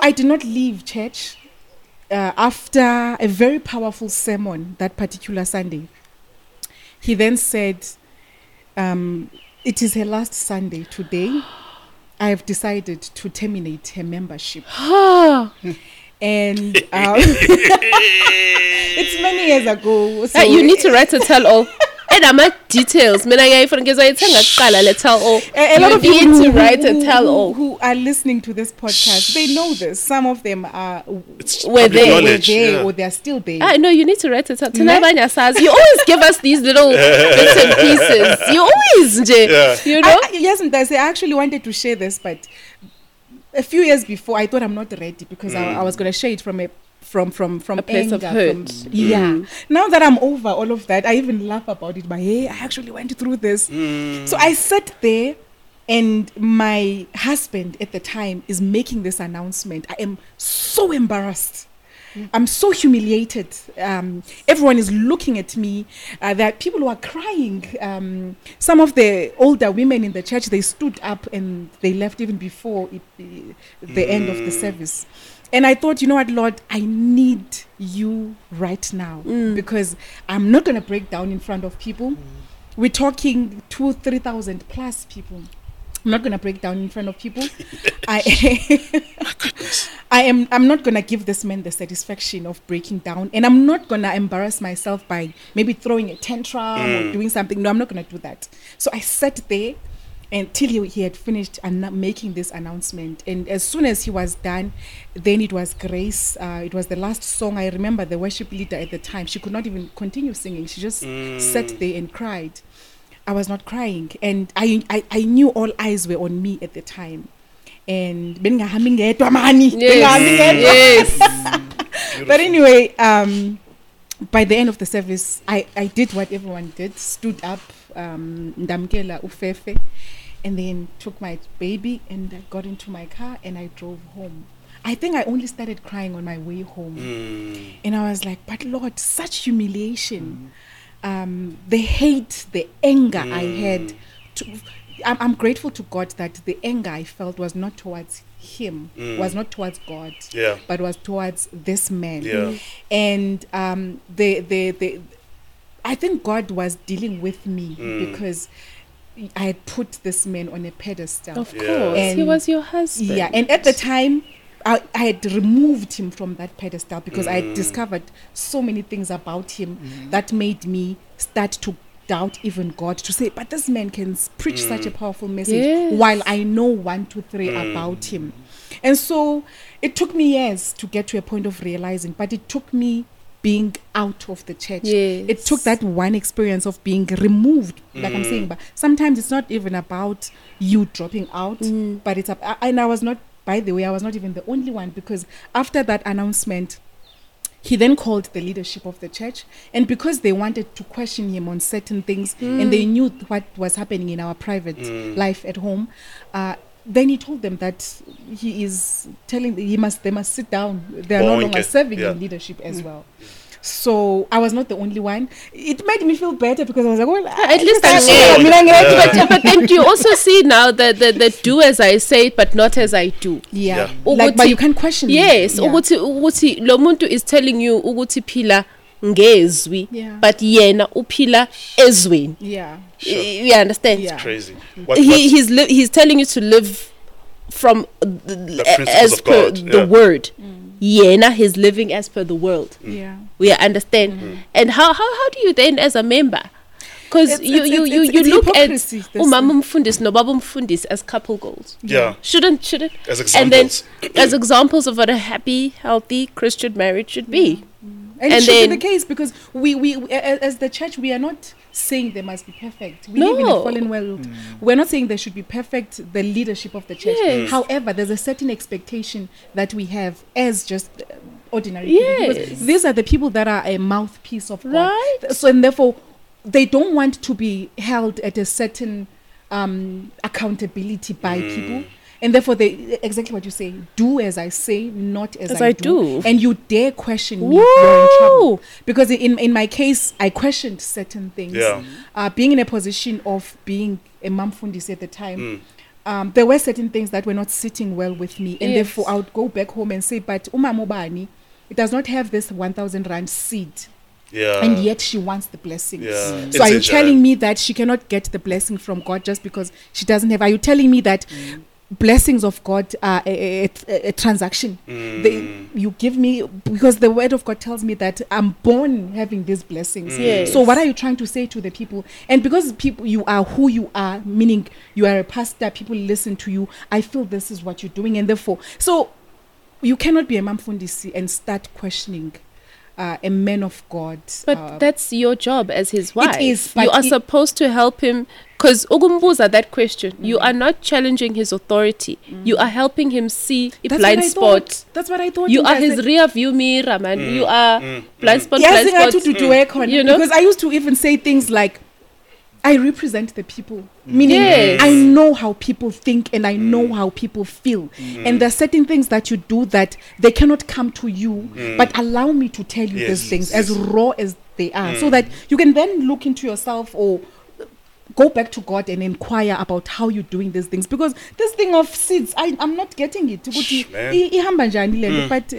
I did not leave church after a very powerful sermon that particular Sunday. He then said, it is her last Sunday today. I have decided to terminate her membership. And it's many years ago. So you need to write a tell-all. And I'm at details. A lot of people need to write a tell-all who are listening to this podcast. They know this. Some of them were there, or they are still there. No, you need to write a tell-all. You always give us these little bits and pieces. You always, you know. I actually wanted to share this, but a few years before, I thought I'm not ready, because I was going to share it from a place anger, of hurt. Now that I'm over all of that, I even laugh about it. But hey, I actually went through this. So I sat there, and my husband at the time is making this announcement. I am so embarrassed. I'm so humiliated. Everyone is looking at me. There are people who are crying. Some of the older women in the church, they stood up and they left even before the end of the service. And I thought, you know what, Lord, I need you right now, because I'm not going to break down in front of people. We're talking 2,000-3,000 plus people. I'm not going to break down in front of people. I'm not going to give this man the satisfaction of breaking down. And I'm not going to embarrass myself by maybe throwing a tantrum or doing something. No, I'm not going to do that. So I sat there until he had finished making this announcement. And as soon as he was done, then it was Grace. It was the last song. I remember the worship leader at the time, she could not even continue singing. She just sat there and cried. I was not crying. And I knew all eyes were on me at the time. And but anyway, by the end of the service, I did what everyone did, stood up, Ndamkela Ufefe, and then took my baby and I got into my car and I drove home. I think I only started crying on my way home. And I was like, but Lord, such humiliation. The hate, the anger I had. I'm grateful to God that the anger I felt was not towards him, was not towards God, but was towards this man. And I think God was dealing with me because I had put this man on a pedestal. Of course, and he was your husband. Yeah, and at the time, I had removed him from that pedestal because I had discovered so many things about him that made me start to doubt even God, to say, but this man can preach such a powerful message while I know 1, 2, 3 about him. And so it took me years to get to a point of realizing, but it took me being out of the church. It took that one experience of being removed, like I'm saying, but sometimes it's not even about you dropping out, but it's and I was not, by the way, I was not even the only one, because after that announcement, he then called the leadership of the church, and because they wanted to question him on certain things and they knew what was happening in our private life at home, then he told them that he must sit down. They are no longer serving in leadership as well. So I was not the only one. It made me feel better because I was like, well, at least I'm here. But then do you also see now the do as I say it, but not as I do? Yeah. Like, but you can question it. Yes. Uguti, Lomuntu is telling you, Uguti Pila. Ngezwi, yeah. But yena upila ezwini. Yeah, sure. You understand? It's crazy. He's telling you to live from the word. Yena, he's living as per the world. Yeah, we understand. Mm. And how do you then, as a member, because you look at umama mfundisi nobaba mfundisi as couple goals. Yeah, shouldn't as examples. And then as examples of what a happy, healthy Christian marriage should be. And it should be the case because we as the church, we are not saying they must be perfect. We live in a fallen world. Mm. We're not saying they should be perfect, the leadership of the church. Yes. However, there's a certain expectation that we have as just ordinary people. Because these are the people that are a mouthpiece of God. Right. So, and therefore, they don't want to be held at a certain accountability by people. And therefore, they exactly what you say. Do as I say, not as I do. And you dare question me, you're in trouble. Because in my case, I questioned certain things. Yeah. Being in a position of being a mamfundisi at the time, there were certain things that were not sitting well with me. And therefore, I would go back home and say, but umamobani, it does not have this 1,000 rand seed. Yeah. And yet she wants the blessings. Yeah. So are you telling me that she cannot get the blessing from God just because she doesn't have? Are you telling me that... blessings of God are a transaction? You give me, because the word of God tells me that I'm born having these blessings. So what are you trying to say to the people? And because people, you are who you are, meaning you are a pastor, people listen to you, I feel this is what you're doing. And therefore, so you cannot be a mamfundisi and start questioning a man of God. But that's your job as his wife. It is. You are supposed to help him, because Ugumbuza, that question, you are not challenging his authority. You are helping him see a blind spot. That's what I thought. You are his rear view mirror, man. You are blind spot, blind spot. You know? Because I used to even say things like, I represent the people. Meaning, I know how people think and I know how people feel. And there are certain things that you do that they cannot come to you, but allow me to tell you these things as raw as they are, so that you can then look into yourself or go back to God and inquire about how you're doing these things. Because this thing of seeds, I'm not getting it. But...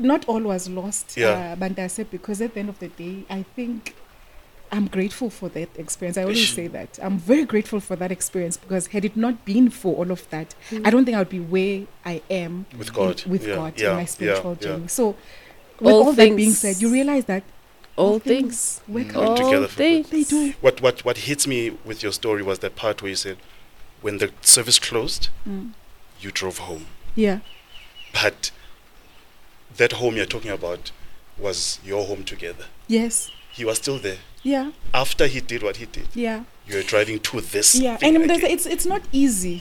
not all was lost, Mdase, because at the end of the day, I think... I'm grateful for that experience. I always say that. I'm very grateful for that experience, because had it not been for all of that, I don't think I would be where I am with God, in my spiritual journey. So, with all that being said, you realize that all things work together. They do. What hits me with your story was that part where you said, when the service closed, you drove home. Yeah. But that home you're talking about was your home together. Yes. You were still there. Yeah. After he did what he did. Yeah. You're driving to this. Yeah. Thing and it's not easy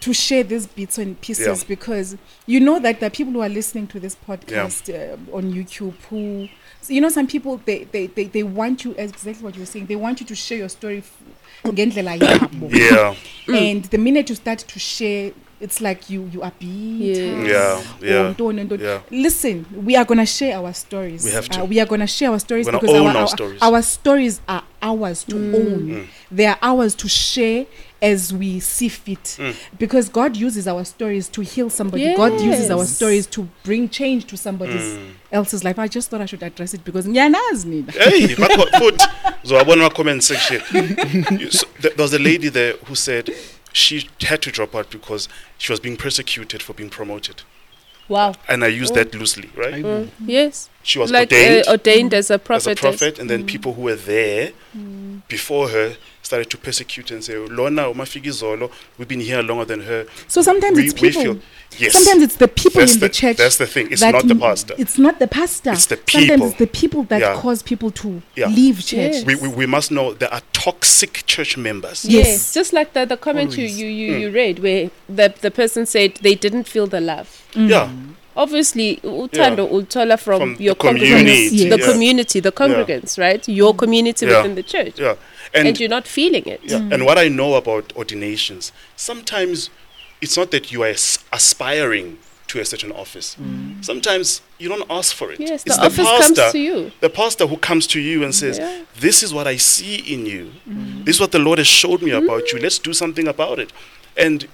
to share these bits and pieces, because you know that the people who are listening to this podcast on YouTube, who, you know, some people they want you, exactly what you're saying. They want you to share your story. Yeah. And the minute you start to share, it's like you are beaten. Listen, we are going to share our stories. We have to. We are going to share our stories, because our stories. Our stories are ours to own. They are ours to share as we see fit. Because God uses our stories to heal somebody. Yes. God uses our stories to bring change to somebody else's life. I just thought I should address it because Nyanazni. Hey, so I want to comment section. There was a lady there who said she had to drop out because she was being persecuted for being promoted. Wow. And I use that loosely, right? Yes. She was like ordained as a prophet. And then people who were there before her started to persecute and say, Lona, Umafigizolo, we've been here longer than her. So sometimes it's people. Sometimes it's the people in the church. That's the thing. It's not the pastor. It's not the pastor. It's the people. Sometimes it's the people that cause people to leave church. Yes. We must know there are toxic church members. Yes. Just like the comment you read, where the person said they didn't feel the love. Yeah. Obviously, Utando Utola from your community, the congregants, right? Your community within the church. Yeah. And you're not feeling it. Yeah. And what I know about ordinations, sometimes it's not that you are aspiring to a certain office. Mm. Sometimes you don't ask for it. Yes, it's the office pastor, comes to you. The pastor who comes to you and says, this is what I see in you. Mm. This is what the Lord has showed me about you. Let's do something about it. And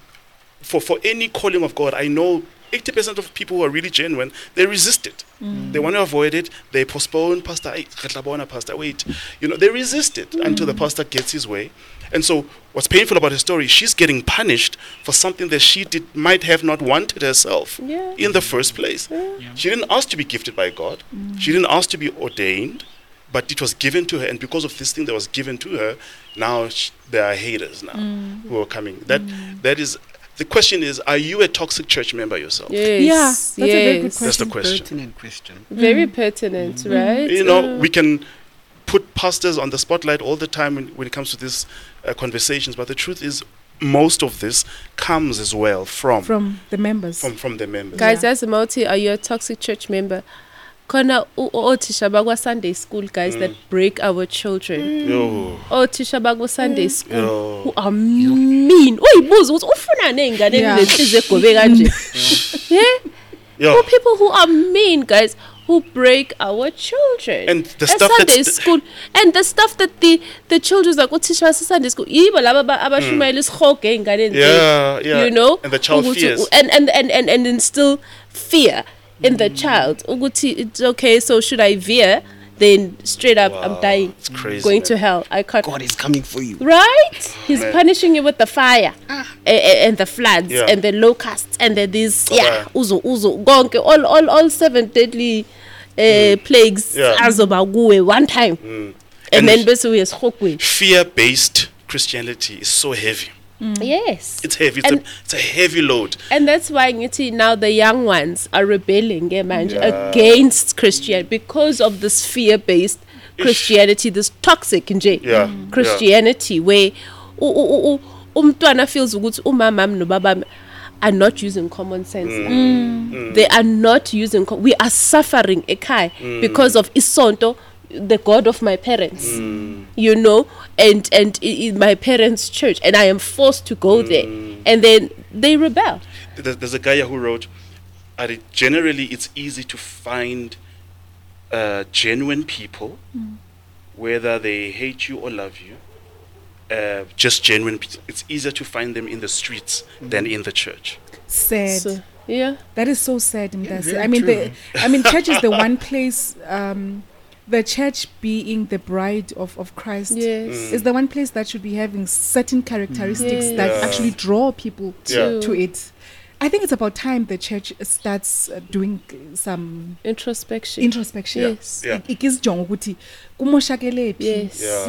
for any calling of God, I know 80% of people who are really genuine, they resist it. Mm. They want to avoid it. They postpone, pastor, wait. You know, they resist it until the pastor gets his way. And so what's painful about her story, she's getting punished for something that she might have not wanted herself in the first place. Yeah. She didn't ask to be gifted by God. Mm. She didn't ask to be ordained, but it was given to her. And because of this thing that was given to her, now there are haters now who are coming. That is... The question is, are you a toxic church member yourself? Yes. Yeah, that's a very good question. That's the question. Pertinent question. Very pertinent, right? You know, we can put pastors on the spotlight all the time when it comes to these conversations, but the truth is, most of this comes as well from the members. From the members. Guys, as a multi, are you a toxic church member? Kona otisha bagwa Sunday school guys that break our children. Otisha bagwa Sunday school who are mean. Oi bozo ufuna nengane lesize gobe kanje. Yeah. People who are mean, guys, who break our children. And the stuff Sunday school and the stuff that the children like otisha Sunday school ibo laba abashumayela isihoge engane nje. You know? And the child fears. And instill fear in the child. It's okay, so should I veer? Then straight up, I'm dying. It's crazy. Going to hell. I can't. God is coming for you. Right? He's punishing you with the fire and the floods and the locusts and the this. Uzo, gonke. All seven deadly plagues. Azobaguwe one time. And then basically is hokwe. Fear-based Christianity is so heavy. Mm. Yes, it's heavy. It's a heavy load, and that's why now the young ones are rebelling against Christianity because of this fear-based Christianity, this toxic Christianity where umntwana feels ukuthi umamam nobabam are not using common sense. They are not using. We are suffering ekhaya because of isonto. The God of my parents, and in my parents' church, and I am forced to go there, and then they rebel. There's a guy who wrote, generally it's easy to find genuine people, whether they hate you or love you, just genuine people. It's easier to find them in the streets than in the church. Sad. So, that is so sad, Mdase. Yeah, I mean, church is the one place... the church being the bride of Christ is the one place that should be having certain characteristics that actually draw people to it. I think it's about time the church starts doing some introspection. It is John Guti.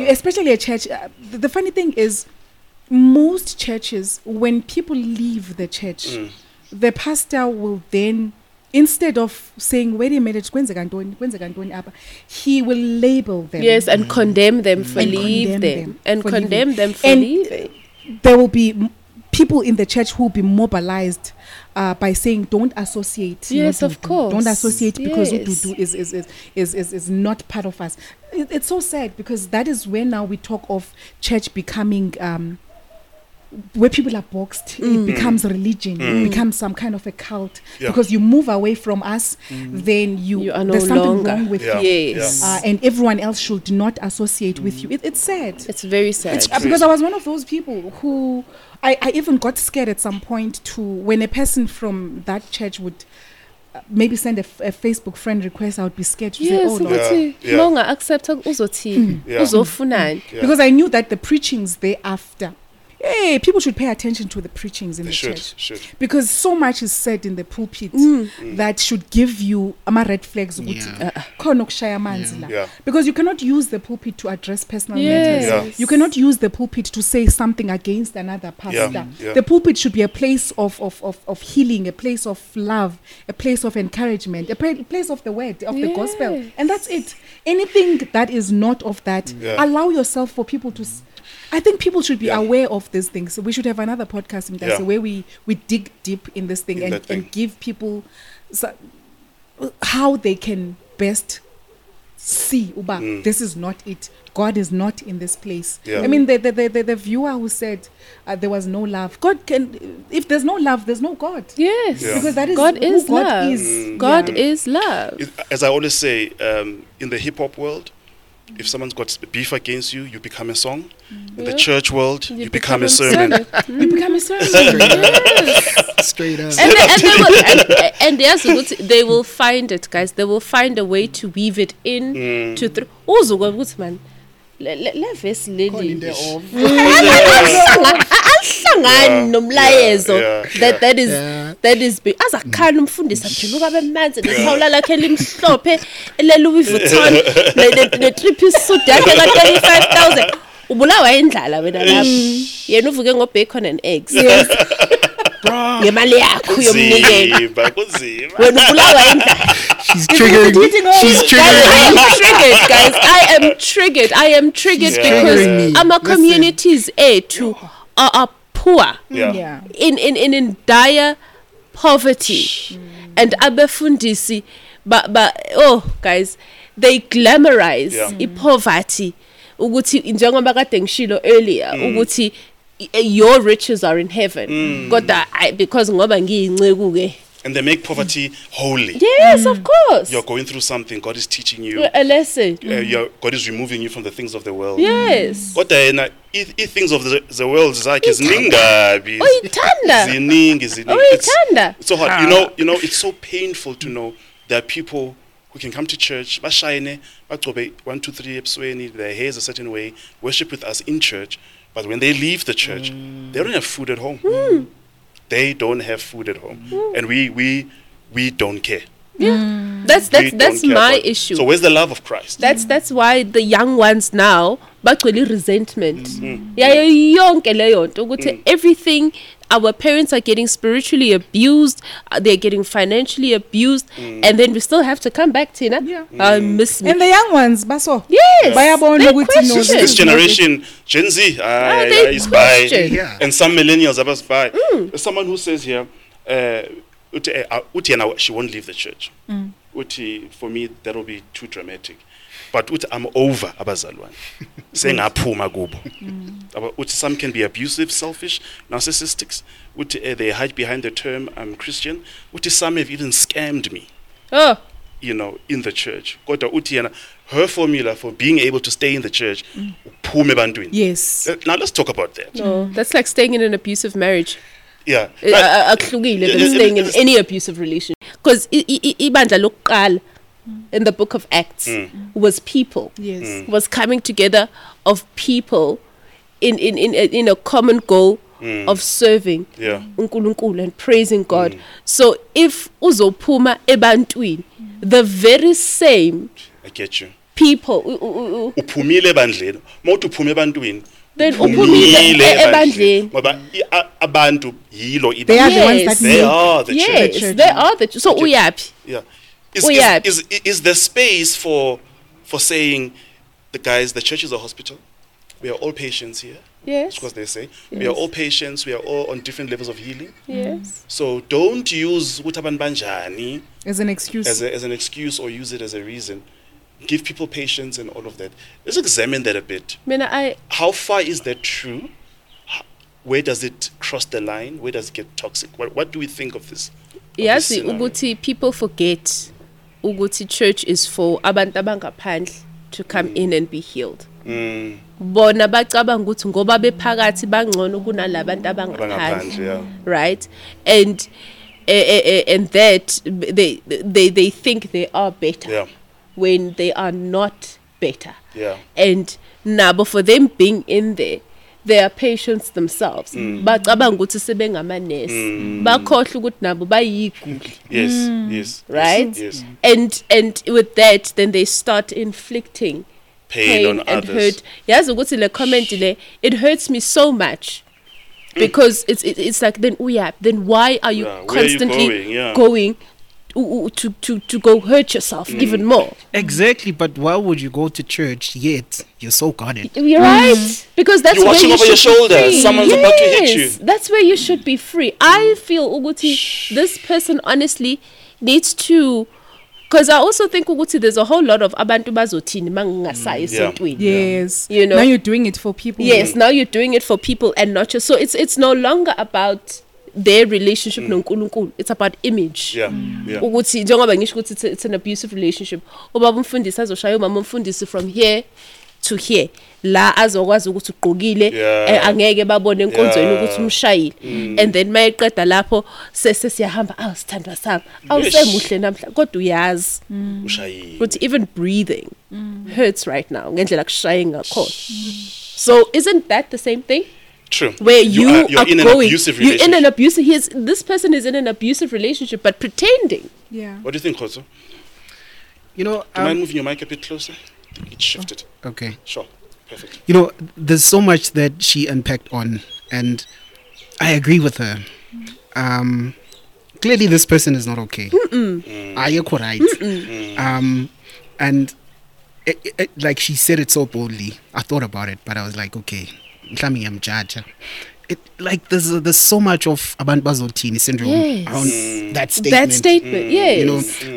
Especially a church. The funny thing is, most churches, when people leave the church, the pastor will then... Instead of saying, wait a minute, he will label them. Yes, and condemn them for leaving them. And condemn them for leaving. There will be people in the church who will be mobilized by saying, don't associate. Yes, of course. Don't associate because Dudu is not part of us. It's so sad because that is where now we talk of church becoming... where people are boxed, it becomes religion, it becomes some kind of a cult. Because you move away from us, then you are no there's something longer. Wrong with you. Yes. And everyone else should not associate with you. It's sad. It's very sad. Because I was one of those people who, I even got scared at some point when a person from that church would maybe send a Facebook friend request, I would be scared to say, oh, Lord. Longer accepted because I knew that the preachings thereafter, hey, people should pay attention to the preachings in the church. Because so much is said in the pulpit that should give you red flags. Because you cannot use the pulpit to address personal matters. You cannot use the pulpit to say something against another pastor. The pulpit should be a place of healing, a place of love, a place of encouragement, a place of the word, of the gospel. And that's it. Anything that is not of that, allow yourself for people to... I think people should be aware of these things. So we should have another podcast in that where we dig deep in this thing, and give people how they can best see uba this is not it. God is not in this place. Yeah. I mean, the viewer who said there was no love. God can, if there's no love, there's no God. Yes, yeah. Because that is God is who love. God is. God is love. As I always say, in the hip hop world, if someone's got beef against you, you become a song. In the church world, you become a sermon. You become a sermon. Yes. Straight up. And yes, they will find it, guys. They will find a way to weave it in. To man. Leves lady. That is big. As a canum fundis, She's triggered, guys. I am triggered because our communities are poor, in dire poverty, and abefundisi, but guys, they glamorize poverty. Uguti njengoba kade ngishilo earlier, uguti your riches are in heaven. Because ngoba ngiyinceku ke. And they make poverty holy. Yes, of course. You're going through something. God is teaching you a lesson. God is removing you from the things of the world. Yes. What things of the world is like is ninga. It's so hard. You know. It's so painful to know there are people who can come to church. Bashayne, bachobe 1, 2, 3 ebsweni. Their hair is a certain way. Worship with us in church, but when they leave the church, they don't have food at home. They don't have food at home, and we don't care. Yeah, that's my issue. So where's the love of Christ? That's why the young ones now, but really resentment. Everything our parents are getting spiritually abused, they're getting financially abused, and then we still have to come back to it. Miss me. And the young ones, baso. Yes. This generation, Gen Z, is by, and some millennials are by. Someone who says here, she won't leave the church. Uti, for me, that'll be too dramatic. But I'm over abazalwane. Saying aphuma kubo. Some can be abusive, selfish, narcissistic. They hide behind the term I'm Christian. Some have even scammed me. Oh. You know, in the church. Her formula for being able to stay in the church. Yes. Now let's talk about that. No, that's like staying in an abusive marriage. Yeah. Staying in any abusive relationship. Because ibandla lokuqala in the book of Acts was people, was coming together of people in a common goal of serving uNkulunkulu and praising God. So if uzophuma ebantwini, the very same I get you. People uphumile ebandleni, mawuphuma ebantwini then abantu yilo ibandla. They are the ones that they are the church. Yes, they are the church. So uyapi? Yeah. Is there space for saying, the church is a hospital? We are all patients here. Yes. That's what they say. Yes. We are all patients. We are all on different levels of healing. Yes. So don't use utabanbanjani as an excuse. As an excuse, or use it as a reason. Give people patience and all of that. Let's examine that a bit. How far is that true? Where does it cross the line? Where does it get toxic? What do we think of this? Yes, uguti people forget. Uguti church is for abantu abangaphandle to come in and be healed. Bona bacabanga ukuthi ngoba bephakathi bangcono kunalabo abantu abangaphandle, right? And that they think they are better when they are not better. Yeah. And nabo for them being in there, they are patients themselves. Bacabanga ukuthi sebengamanesi, bakhohle ukuthi nabo bayiguli. Yes. Right? Yes. And with that, then they start inflicting pain on and others. Hurt. Yes, ukuthi le comment le, it hurts me so much. Because it's like then why are you constantly going to go hurt yourself even more? Exactly, but why would you go to church yet you're so guarded? You're right, because that's where you should be free. You're watching over your shoulder. Someone's about to hit you. That's where you should be free. I feel, Uguti, this person honestly needs to Because I also think ukuthi there's a whole lot of abantu bazothini mangingasayi esintweni. Yes. You know. Now you're doing it for people. Yes, now you're doing it for people and not just. So it's no longer about their relationship noNkulunkulu. It's about image. Yeah. Ukuthi njengoba ngisho ukuthi it's an abusive relationship. Ubaba umfundisi azoshaya umama umfundisi from here to here. La azokwazi ukuthi ugqokile angeke babone enkonzweni ukuthi umshayile, and then mayeqeda lapho sese siyahamba awusithandwa sami awusemuhle namhla kodwa uyazi ushayile ukuthi even breathing hurts right now ngendlela kushaye ngakhona. So isn't that the same thing? True. Where you're in an abusive relationship. You're in an abusive this person is in an abusive relationship but pretending. Yeah. What do you think, Kgotso? You know, do you mind moving your mic a bit closer? It shifted. Okay. Sure. Perfect. You know, there's so much that she unpacked on, and I agree with her. Clearly, this person is not okay. Are you correct? And it, like she said it so boldly, I thought about it, but I was like, okay, I'm judge. It like there's so much of Abandbazotini syndrome around that statement. That statement, yes. You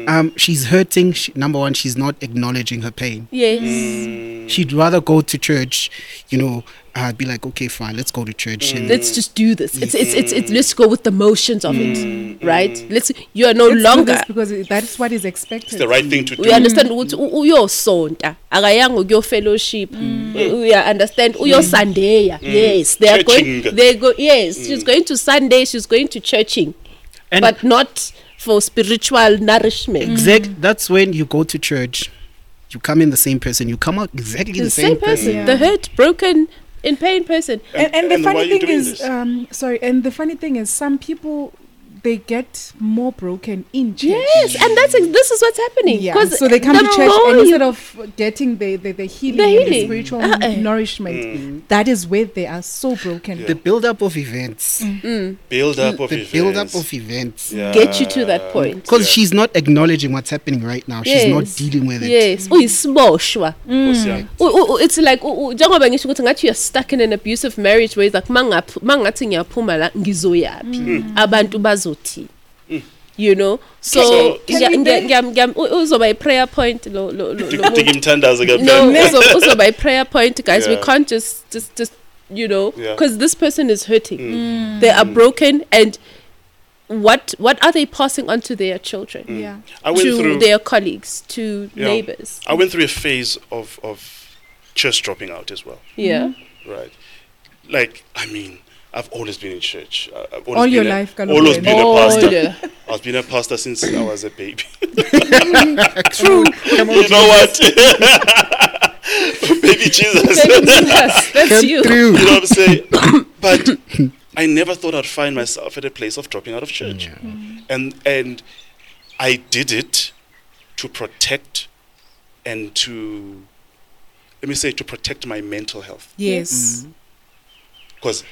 know, she's hurting. Number one, she's not acknowledging her pain. Yes. She'd rather go to church, you know. I'd be like, okay, fine, let's go to church. And let's just do this. It's let's go with the motions of it, right? You are no longer, because that's what is expected. It's the right thing to do. We understand. Uyo sonta, agayango uyo fellowship. We understand. Uyo Sunday. Yes, they are going. They go. Yes, she's going to Sunday. She's going to churching, and but not for spiritual nourishment. Exactly. That's when you go to church. You come in the same person. You come out exactly the same person. Yeah. The hurt, broken, in pain person. And the funny thing is, some people, they get more broken in church. Yes, and this is what's happening. Yeah. So they come to church and instead of getting the healing, the spiritual nourishment, that is where they are so broken. Yeah. The build-up of events. Get you to that point. Because she's not acknowledging what's happening right now. She's not dealing with it. It's like, you're stuck in an abusive marriage where it's like, abantu bazo. You know, so also by prayer point, also by prayer point, guys. We can't just you know, because this person is hurting. They are broken, and what are they passing on to their children? To their colleagues, to neighbors. I went through a phase of church dropping out as well. Right, like I mean. I've always been in church. All your life, always been a pastor. I've been a pastor since I was a baby. True. You know what? Baby Jesus. That's you. You know what I'm saying? But I never thought I'd find myself at a place of dropping out of church. Yeah. And I did it to protect and to, let me say, to protect my mental health. Yes. Because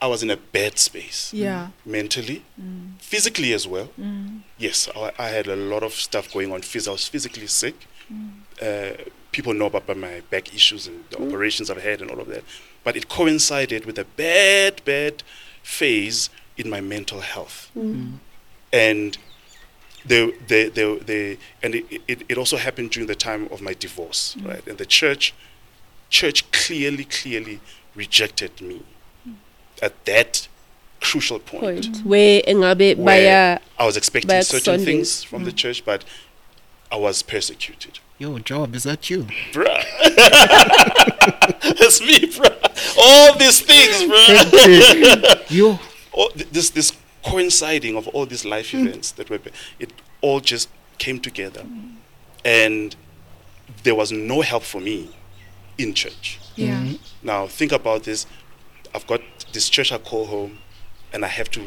I was in a bad space, mentally, physically as well. Yes, I had a lot of stuff going on. I was physically sick. People know about my back issues and the operations I've had and all of that. But it coincided with a bad phase in my mental health. And it also happened during the time of my divorce, right? And the church clearly rejected me at that crucial point where I was expecting certain things from the church, but I was persecuted. Yo, Job, is that you? Bruh. That's me, bruh. All these things, bruh. You. This coinciding of all these life events that were, it all just came together. And there was no help for me in church. Yeah. Now, think about this. I've got this church I call home, and I have to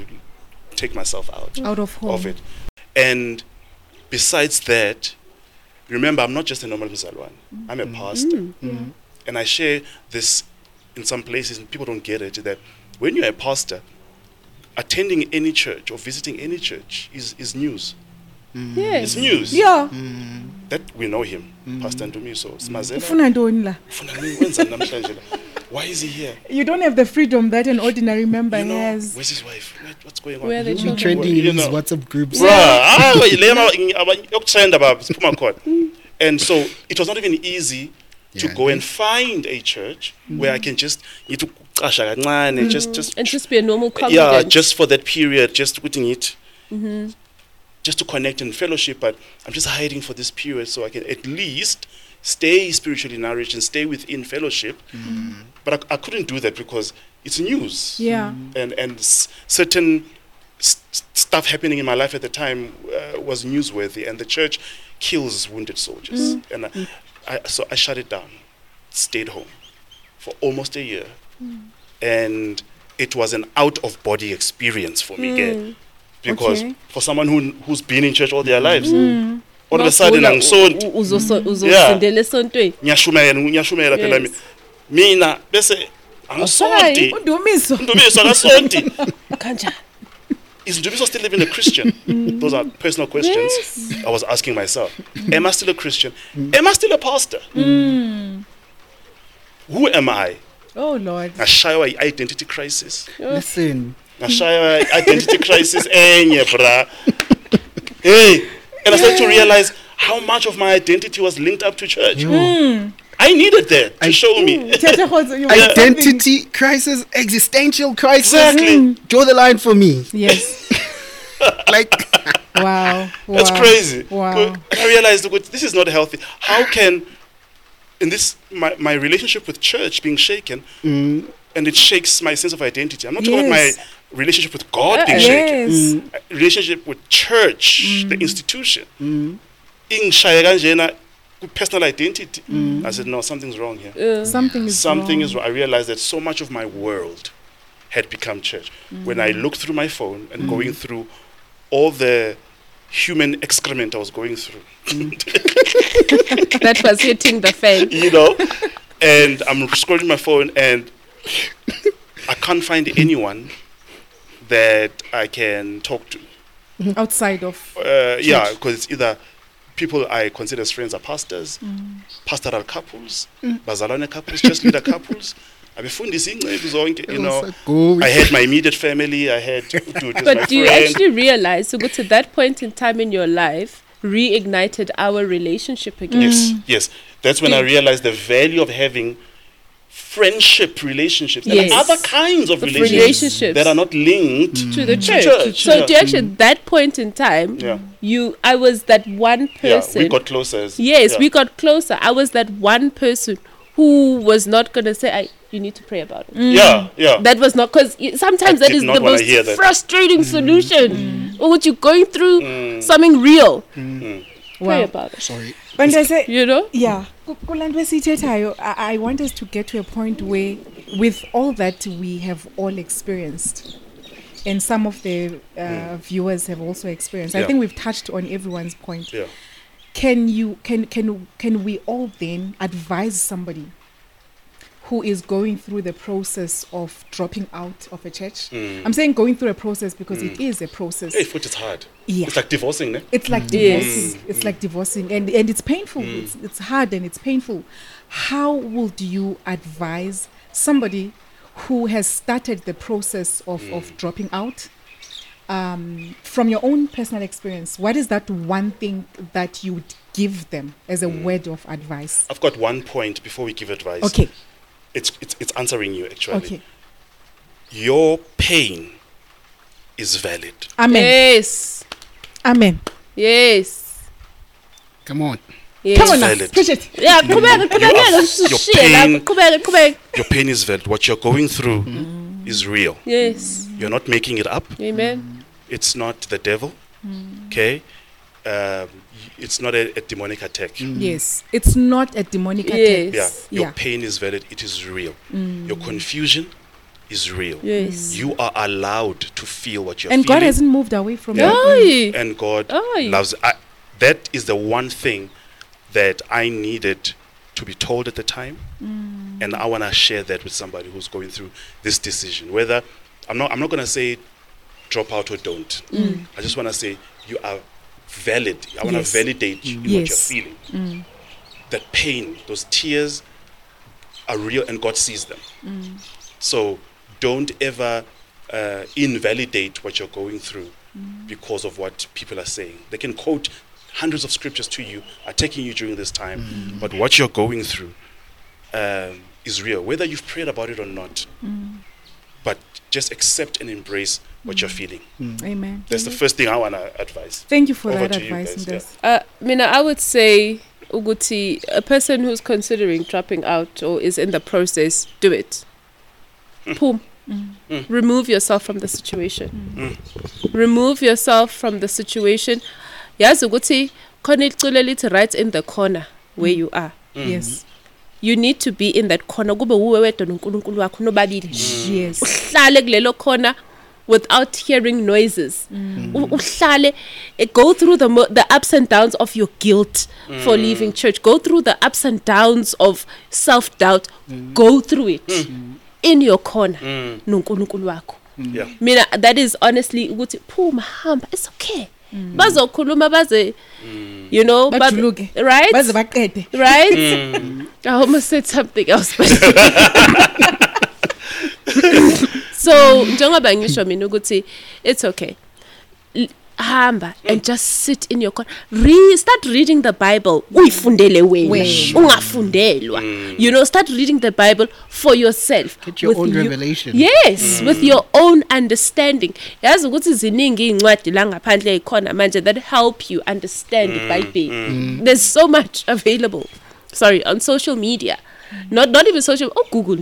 take myself out of home. Of it. And besides that, remember, I'm not just a normal Mzalwane. I'm a pastor. And I share this in some places, and people don't get it, that when you're a pastor, attending any church or visiting any church is news. Yes. It's news. Yeah. That we know him, Pastor Ndumiso. Smazela. Why is he here? You don't have the freedom that an ordinary member has. Where's his wife? What's going on? Where are the children? Trending in these WhatsApp groups. And so it was not even easy to go and find a church where I can just be a normal congregant. Yeah, just for that period, just within it. Mm-hmm. Just to connect and fellowship, but I'm just hiding for this period so I can at least stay spiritually nourished and stay within fellowship. Mm. But I couldn't do that because it's news. Yeah. And certain stuff happening in my life at the time was newsworthy, and the church kills wounded soldiers. Mm. And I shut it down, stayed home for almost a year. Mm. And it was an out-of-body experience for me again. Because for someone who's been in church all their lives, all of a sudden I'm so is Ndumiso still living a Christian? Those are personal questions I was asking myself. Am I still a Christian? Am I still a pastor? Who am I? Oh Lord, a shy identity crisis. Listen. Identity crisis. And I started to realize how much of my identity was linked up to church. I needed that to show me. Identity crisis, existential crisis. Exactly. Draw the line for me. Yes. Wow. That's crazy. Wow. I realized this is not healthy. How can, in this, my relationship with church being shaken, and it shakes my sense of identity. I'm not talking about my relationship with God being shaken. Relationship with church, the institution. Personal identity. I said, no, something's wrong here. Something is wrong. I realized that so much of my world had become church. When I looked through my phone and going through all the human excrement I was going through. That was hitting the fan. And I'm scrolling my phone and I can't find anyone that I can talk to outside of because it's either people I consider as friends are pastors, pastoral couples, bazalwane couples, church leader couples. I had my immediate family. I had but do you actually realize so at that point in time in your life reignited our relationship again? Yes, that's when I realized the value of having friendship relationships and other kinds of relationships that are not linked to the church. So to actually at that point in time, I was that one person. We got closer. We got closer. I was that one person who was not going to say, you need to pray about it. That was not, because sometimes that is the most frustrating solution. Or what you're going through, something real. Pray about it. Sorry. When I say, I want us to get to a point where, with all that we have all experienced, and some of the viewers have also experienced, I think we've touched on everyone's point. Can we all then advise somebody who is going through the process of dropping out of a church? I'm saying going through a process because it is a process. Which is hard. It's like divorcing, ne? It's like divorcing. It's like divorcing, and it's painful. It's hard and it's painful. How would you advise somebody who has started the process of dropping out? From your own personal experience, what is that one thing that you would give them as a word of advice? I've got one point before we give advice. Okay. It's answering you, actually. Okay. Your pain is valid. Amen. Yes. Amen. Yes. Come on. Yes. Come on now. Preach it. Yeah. Your pain is valid. What you're going through is real. Yes. You're not making it up. Amen. It's not the devil. Okay. It's not a demonic attack. Yes, it's not a demonic attack. Your pain is valid. It is real. Your confusion is real. Yes, you are allowed to feel what you're feeling. And God hasn't moved away from that. And God loves. That is the one thing that I needed to be told at the time, and I want to share that with somebody who's going through this decision. Whether I'm not going to say drop out or don't. I just want to say you are valid. I want to validate you in what you're feeling. That pain, those tears, are real and God sees them. Mm. So don't ever invalidate what you're going through because of what people are saying. They can quote hundreds of scriptures to you, attacking you during this time, but what you're going through is real, whether you've prayed about it or not. But just accept and embrace what you're feeling. Amen. That's the first thing I want to advise. Thank you for that advice. Mina, I would say, Uguti, a person who's considering dropping out or is in the process, do it. Remove yourself from the situation. Remove yourself from the situation. Yes, Uguti, connect right in the corner where you are. Yes. You need to be in that corner. Yes. Without hearing noises. Go through the ups and downs of your guilt for leaving church. Go through the ups and downs of self-doubt. Go through it in your corner. Mina, that is honestly, it's okay. You know, right? Right? I almost said something else. So, it's okay. Hamba and just sit in your corner. Start reading the Bible. You know, start reading the Bible for yourself. Get your own revelation. Yes, with your own understanding. That help you understand the Bible. There's so much available. Sorry, on social media. Not even social. Google.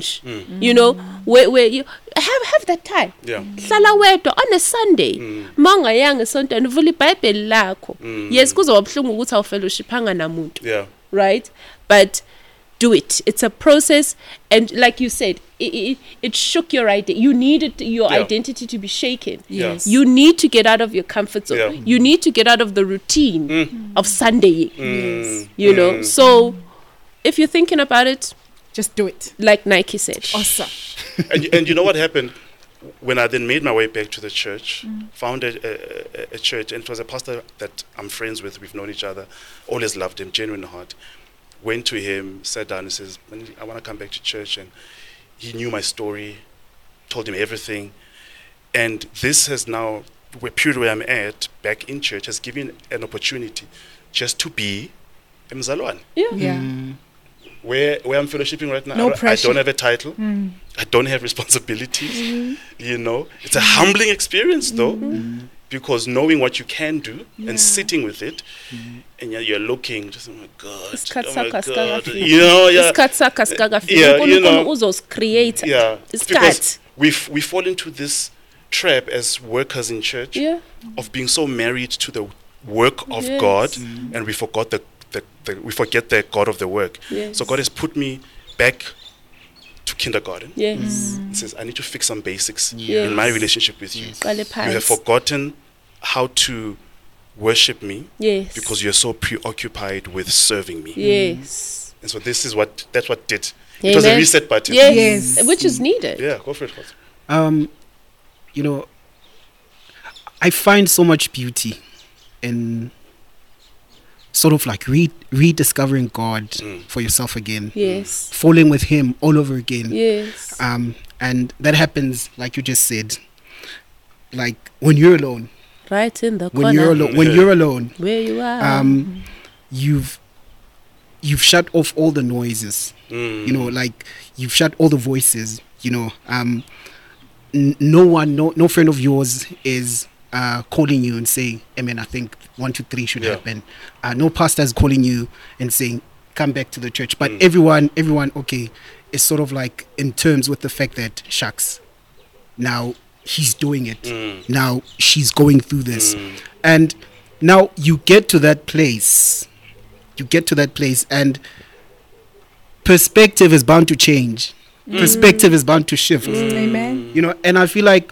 You know, where you have that time. Yeah. On a Sunday, manga yang sonto and vuli Bible lako. Yes, because of fellowship hanga. Yeah. Right, but do it. It's a process, and like you said, it shook your identity. You needed your identity to be shaken. Yes. You need to get out of your comfort zone. Yeah. You need to get out of the routine of Sunday. Yes. You know, so. If you're thinking about it, just do it. Like Nike said. Awesome. And you know what happened? When I then made my way back to the church, found a church, and it was a pastor that I'm friends with. We've known each other. Always loved him, genuine heart. Went to him, sat down and says, I want to come back to church. And he knew my story, told him everything. And this has now, the period where I'm at, back in church, has given an opportunity just to be a Mzalwane. Where I'm fellowshipping right now, no pressure. I don't have a title. I don't have responsibilities. You know, it's a humbling experience though, because knowing what you can do and sitting with it, and you're looking just, oh my God. You know, it's because we fall into this trap as workers in church of being so married to the work of God, and we forgot we forget the God of the work. Yes. So God has put me back to kindergarten. Yes. He says, I need to fix some basics in my relationship with you. Yes. You have forgotten how to worship me because you're so preoccupied with serving me. Yes. And so this is that's what did. It was a reset button. Yes. Which is needed. Yeah, go for it. You know, I find so much beauty in sort of like rediscovering God for yourself again. Yes. Falling with Him all over again. Yes. And that happens, like you just said, like when you're alone. Right in the corner. When you're alone. Where you are. You've shut off all the noises. You know, like you've shut all the voices. You know, no friend of yours is calling you and saying, Amen, I think 1, 2, 3 should happen. No pastor is calling you and saying, come back to the church. But everyone, okay, is sort of like in terms with the fact that, shucks, now he's doing it. Now she's going through this. And now you get to that place. And perspective is bound to change. Perspective is bound to shift. Amen. You know, and I feel like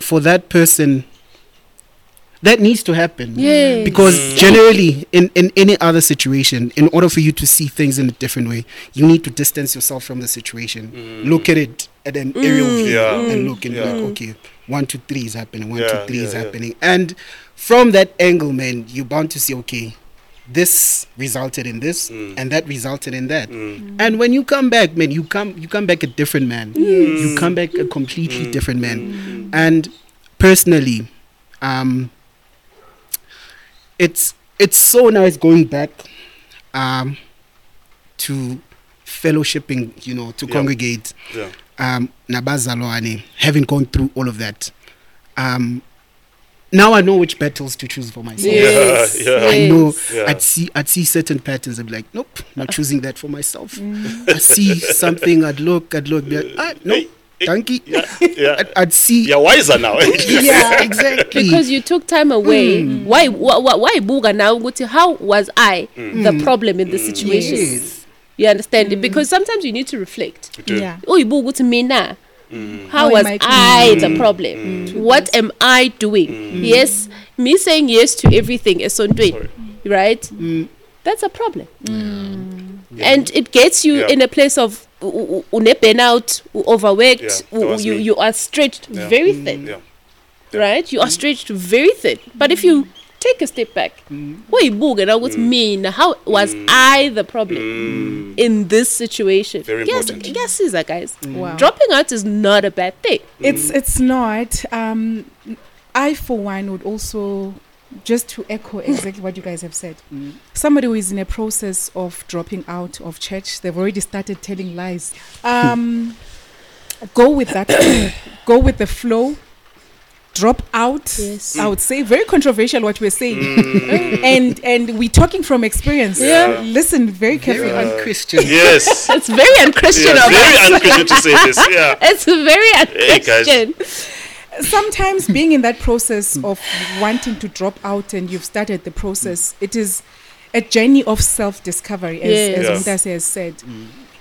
for that person, that needs to happen. Yes. Because generally, in any other situation, in order for you to see things in a different way, you need to distance yourself from the situation. Look at it at an aerial view and look and be like, okay, 1, 2, 3 is happening, 1, 2, 3 is happening. And from that angle, man, you're bound to see, okay, this resulted in this, and that resulted in that. And when you come back, man, you come back a different man. You come back a completely different man. And personally, it's so nice going back to fellowshipping, you know, to congregate. Nabazaloane, having gone through all of that, now I know which battles to choose for myself. I know. I'd see certain patterns and be like, nope, not choosing that for myself. I see something, I'd look, be like, nope. Donkey. I'd see. You're wiser now. Exactly. Because you took time away. Why Buga now? How was I the problem in the situation? Yes. You understand it? Because sometimes you need to reflect. Oh, you Buga to me now. How was I the problem? What am I doing? Yes, me saying yes to everything is so doing, right? That's a problem. And it gets you in a place of burnout, overworked. You are stretched very thin, right? You are stretched very thin. But if you take a step back, how was I the problem in this situation? Very important. Yes, is that, guys? Wow. Dropping out is not a bad thing. It's not. I, for one, would also. Just to echo exactly what you guys have said, somebody who is in a process of dropping out of church, they've already started telling lies. Go with that, go with the flow, drop out. Yes. I would say very controversial what we're saying, and we're talking from experience. Listen very carefully. Very unchristian. Yes, it's very unchristian of us. Very unchristian to say this. Yeah, it's very unchristian. Hey, sometimes being in that process of wanting to drop out and you've started the process, it is a journey of self-discovery, as Mdase has said.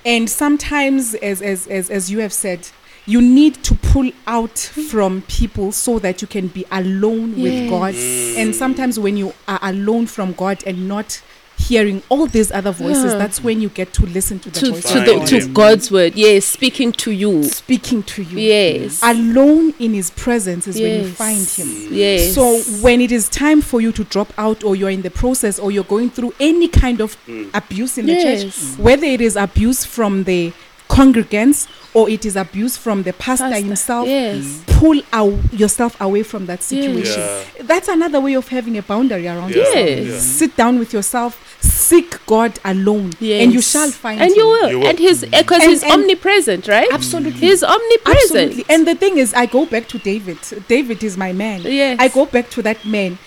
And sometimes, as you have said, you need to pull out from people so that you can be alone with God. And sometimes when you are alone from God and not hearing all these other voices, that's when you get to listen to the voice to God's word. Yes, speaking to you. Yes, alone in His presence is when you find Him. Yes. So when it is time for you to drop out, or you're in the process, or you're going through any kind of abuse in the church, whether it is abuse from the congregants or it is abuse from the pastor himself, pull yourself away from that situation. That's another way of having a boundary around yourself. Sit down with yourself, seek God alone, and you shall find Him. You will. And He's omnipresent, right? Absolutely. He's omnipresent. Absolutely. And the thing is, I go back to David. David is my man. Yes. I go back to that man.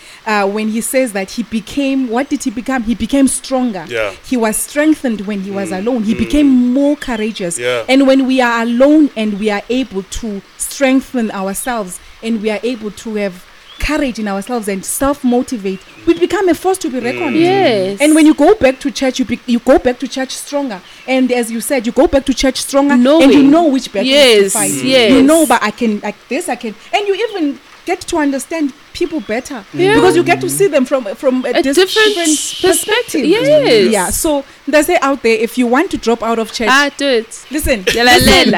When he says that he became, what did he become? He became stronger. He was strengthened when he was alone. He became more courageous. And when we are alone and we are able to strengthen ourselves and we are able to have courage in ourselves and self-motivate, we become a force to be reckoned. Yes. And when you go back to church, you go back to church stronger. And as you said, you go back to church stronger, knowing. And you know which battles to fight. Yes. You know, but I can, like this, I can. And you even get to understand people better because you get to see them from a different perspective. Yes. Yeah. So they say out there, if you want to drop out of church, do it. Listen. Listen.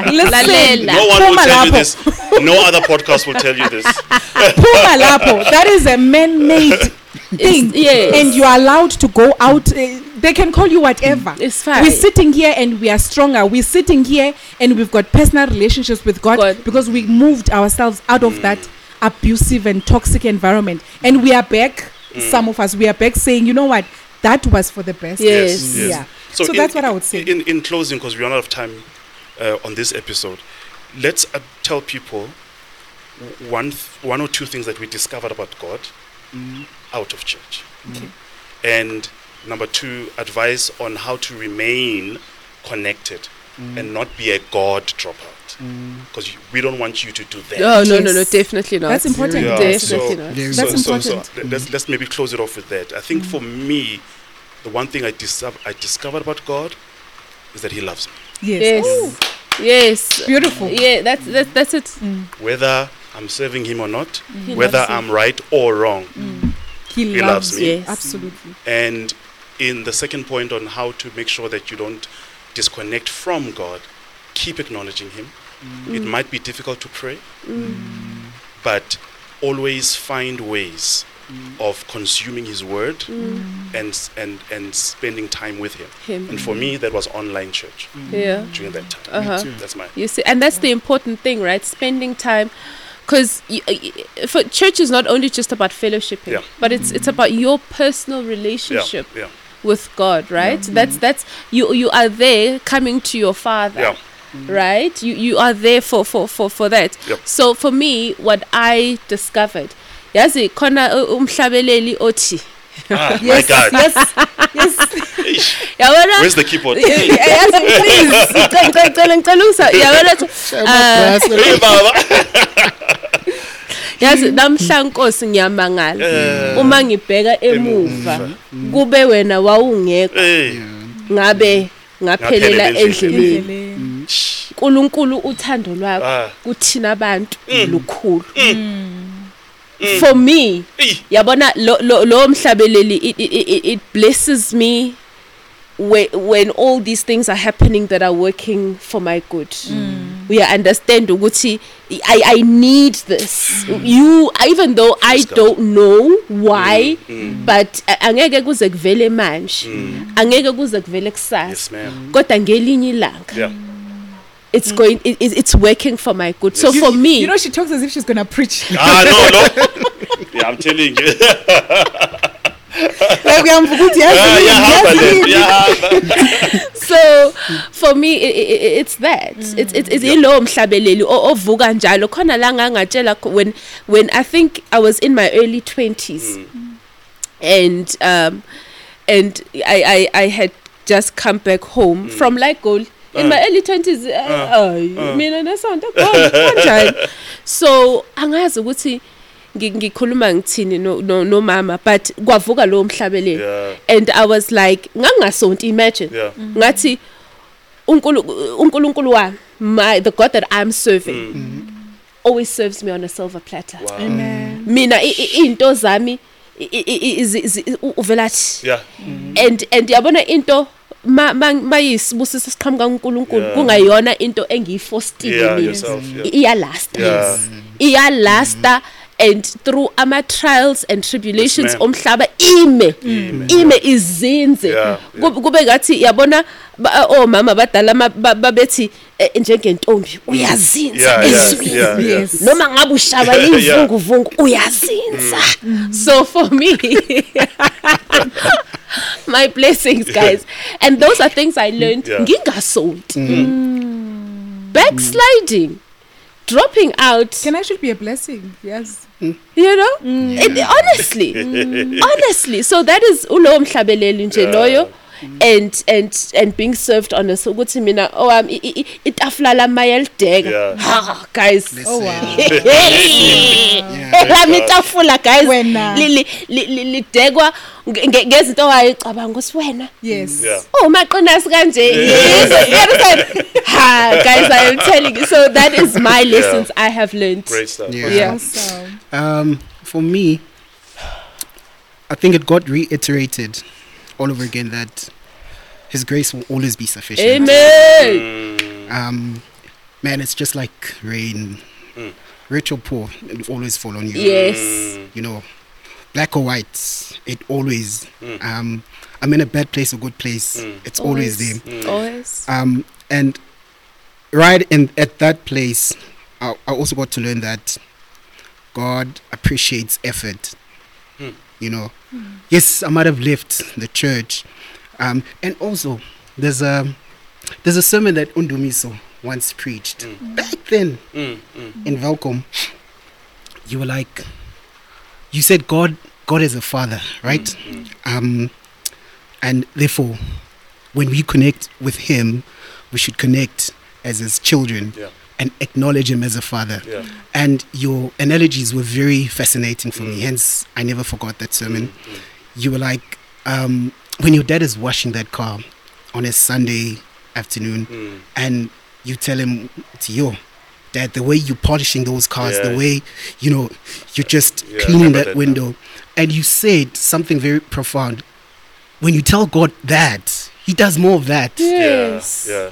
No one will tell you this. No other podcast will tell you this. That is a man-made thing. And you are allowed to go out. They can call you whatever. It's fine. We're sitting here and we are stronger. We're sitting here and we've got personal relationships with God. Because we moved ourselves out of that abusive and toxic environment, and we are back. Some of us, we are back saying, you know what, that was for the best. Yes. Yeah. So that's what I would say. In closing, because we run out of time on this episode, let's tell people one or two things that we discovered about God out of church. Okay. And number two, advice on how to remain connected and not be a God dropout. Because we don't want you to do that. No, definitely not. That's important. Let's maybe close it off with that. I think for me, the one thing I discovered about God is that He loves me. Yes. Beautiful. Yeah, that's it. Whether I'm serving Him or not, whether I'm right or wrong, he loves me. Yes. Absolutely. And in the second point on how to make sure that you don't disconnect from God, keep acknowledging Him. It might be difficult to pray, but always find ways of consuming his word and spending time with him. And for me, that was online church during that time. That's my. You see, and that's the important thing, right? Spending time. Because for church is not only just about fellowshipping, but it's about your personal relationship with God, right? That's you are there coming to your Father, right? You are there for that. So for me, what I discovered, yazi khona umhlabeleli othi. Ah, yes, my God. Yes. Where's the keyboard? Yazi namhla Nkosi ngiyamangala uma ngibheka emuva kube wena wawungekho ngabe ngaphelela endleleni uNkulunkulu uthando lwakho kuthina abantu lukhulu. For me, yabona lo mhlabeleli it blesses me when all these things are happening that are working for my good. We understand ukuthi I need this. You, even though I don't know why, but angeke kuze kuvele manje, angeke kuze kuvele kusasa, kodwa ngelinye ilanga it's going, it's working for my good. So for me, you know, she talks as if she's gonna preach. No. Yeah, I'm telling you. So for me, it's that. It's ilo mhlabeleli ovuka njalo khona la ngangatshela when I think I was in my early 20s, and I had just come back home from Lagos. In my early 20s, so angazi ukuthi ngikhuluma ngithini no mama, but kwavuka lo mhlabeleli, and I was like, ngangasonto imagine, ngathi uNkulunkulu wami, the God that I'm serving, always serves me on a silver platter. Wow. Amen. Mina into zami is uvelathi. And yabona into ma yisibusiso siqhamuka uNkulunkulu kungayona into engiyifostile mina, iyalasta and through ama trials and tribulations omhlaba ime izinze kube ngathi yabona oh mama badala babethi njengentombi uyazinza ezweni noma ngabe ushaba izinguvungu uyazinza. So for me my blessings, guys, and those are things I learned. Ngingasold, backsliding, dropping out can actually be a blessing. Yes, you know, honestly, honestly. So that is ulo mhlabeleli nje loyo, and being served on a so good mina. Oh, it aflala mayel dega. Ha, guys. Listen. Oh wow. La mitafula guys. Li degwa. Guess it all. Abangos wena. Yes. Oh my goodness, kanje. Yes. Ha, guys, I am telling you. So that is my lessons I have learned. Great stuff. Awesome. For me, I think it got reiterated all over again that His grace will always be sufficient. Amen. Man, it's just like rain, rich or poor, it will always fall on you. Yes. You know, black or white, it always. I'm in a bad place or good place. It's always there. Always. And right in at that place, I also got to learn that God appreciates effort. You know, yes, I might have left the church, and also there's a sermon that Undumiso once preached back then in Welkom. You were like, you said God is a father, right? And therefore, when we connect with Him, we should connect as His children. Yeah. And acknowledge Him as a father. And your analogies were very fascinating for me. Hence, I never forgot that sermon. You were like, when your dad is washing that car on a Sunday afternoon, and you tell him, "Yo, Dad, the way you're polishing those cars, the way you're just cleaning that window," and you said something very profound. When you tell God that, He does more of that. Yes. He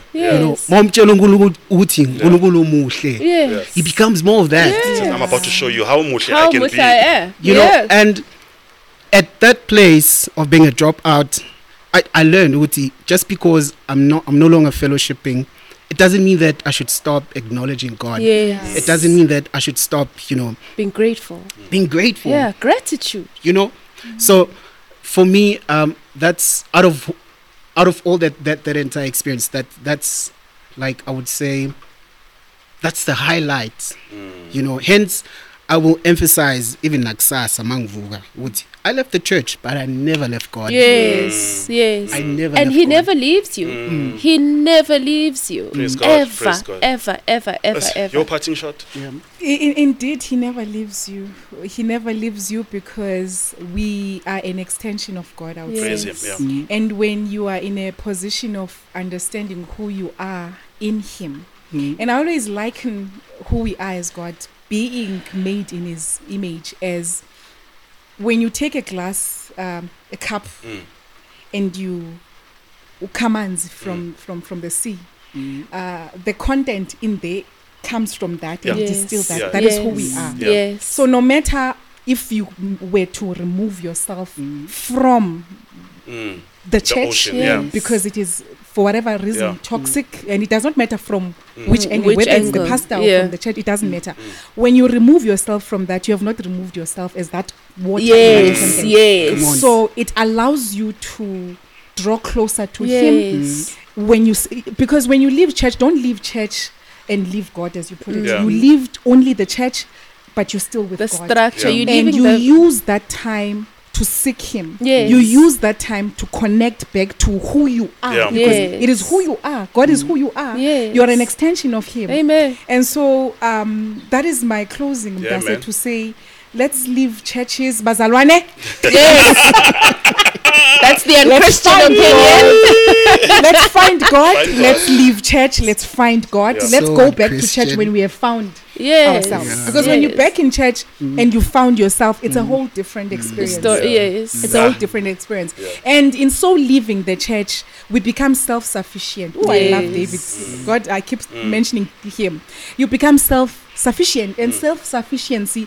becomes more of that. Yes. I'm about to show you how much I can be. You know, and at that place of being a dropout, I learned, Uti, just because I'm no longer fellowshipping, it doesn't mean that I should stop acknowledging God. Yes. It doesn't mean that I should stop, being grateful. Being grateful. Yeah, gratitude. Mm-hmm. So for me, that's out of all that entire experience, that's like, I would say, that's the highlight. Hence I will emphasize, even like Sasa Mangvuga, I left the church, but I never left God. Yes, yes. I never and left He God. Never leaves you. Mm. He never leaves you. Praise God. Ever. Your parting shot? Yeah. Indeed, He never leaves you. He never leaves you because we are an extension of God. I would say. Praise Him, yeah. And when you are in a position of understanding who you are in Him, and I always liken who we are as God, being made in His image, as when you take a glass, a cup, and you commands from the sea, the content in there comes from that, and distill that. Yeah. That is who we are. Yeah. Yes. So no matter if you were to remove yourself from the church, ocean, because it is, for whatever reason, toxic, and it does not matter from which angle, whether it's the pastor or from the church, it doesn't matter. When you remove yourself from that, you have not removed yourself as that water. Yes, yes. So it allows you to draw closer to Him. When you because when you leave church, don't leave church and leave God, as you put it. Yeah. You leave only the church, but you're still with the God. Structure. Yeah. And you use that time to seek Him. Yes. You use that time to connect back to who you are. Yeah. Because it is who you are. God is who you are. Yes. You're an extension of Him. Amen. And so that is my closing message, to say, let's leave churches. Bazalwane. Yes. That's the unchristian opinion. Let's find God. Let's leave church. Let's find God. Yeah. Let's go back to church when we have found ourselves. Yeah. Because when you're back in church and you found yourself, it's a whole different experience. It's a whole different experience. Yeah. And in so leaving the church, we become self-sufficient. Oh, I love David. God, I keep mentioning him. You become self-sufficient, and self-sufficiency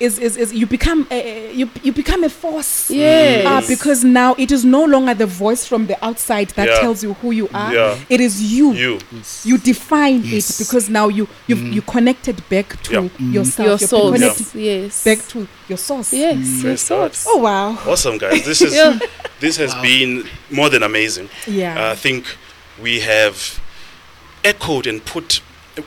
is you become you become a force, because now it is no longer the voice from the outside that tells you who you are. It is you. You define it, because now you connected back to yourself, your source. Back to your source. Your source. Oh wow! Awesome, guys. This is this has been more than amazing. Yeah, I think we have echoed and put.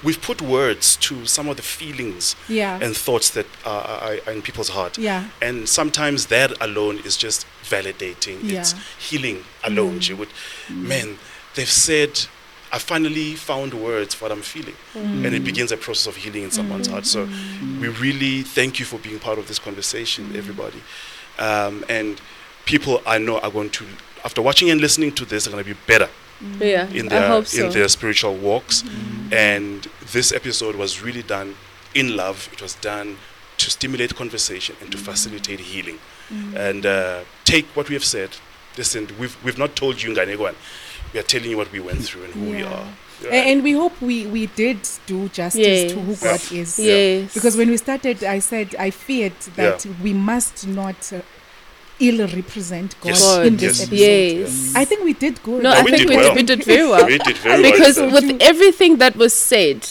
We've put words to some of the feelings and thoughts that are in people's heart. Yeah. And sometimes that alone is just validating. Yeah. It's healing alone. You would, man, they've said, I finally found words for what I'm feeling. And it begins a process of healing in someone's heart. So we really thank you for being part of this conversation, everybody. And people I know are going to, after watching and listening to this, are going to be better. Yeah, I hope so. In their spiritual walks. And this episode was really done in love. It was done to stimulate conversation and to facilitate healing. And take what we have said. Listen, we've not told you Nganegwan. We are telling you what we went through and who we are. Yeah. And we hope we did do justice to who God is. Yes. Because when we started, I said I feared that we must not ill represent God, in this episode. Yes. I think we did good. No, I think we did very well. We did very well. Because with everything that was said,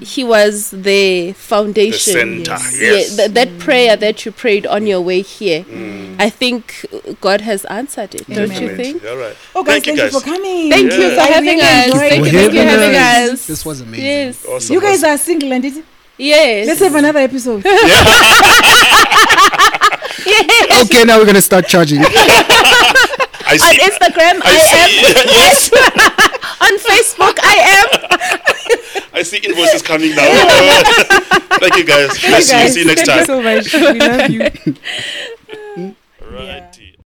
He was the foundation. The center. Yes. That prayer that you prayed on your way here, I think God has answered it. Amen. Don't you think? All right. Oh, guys, thank you for coming. Thank you for having us. Thank you for having us. This was amazing. Yes. Awesome. You guys are single, and did yes. Let's have another episode. Yes. Okay, now we're going to start charging. On Instagram, I am. On Facebook, I am. I see invoices coming now. Thank you guys. See you next time. Thank you so much. We love you. Righty. Yeah.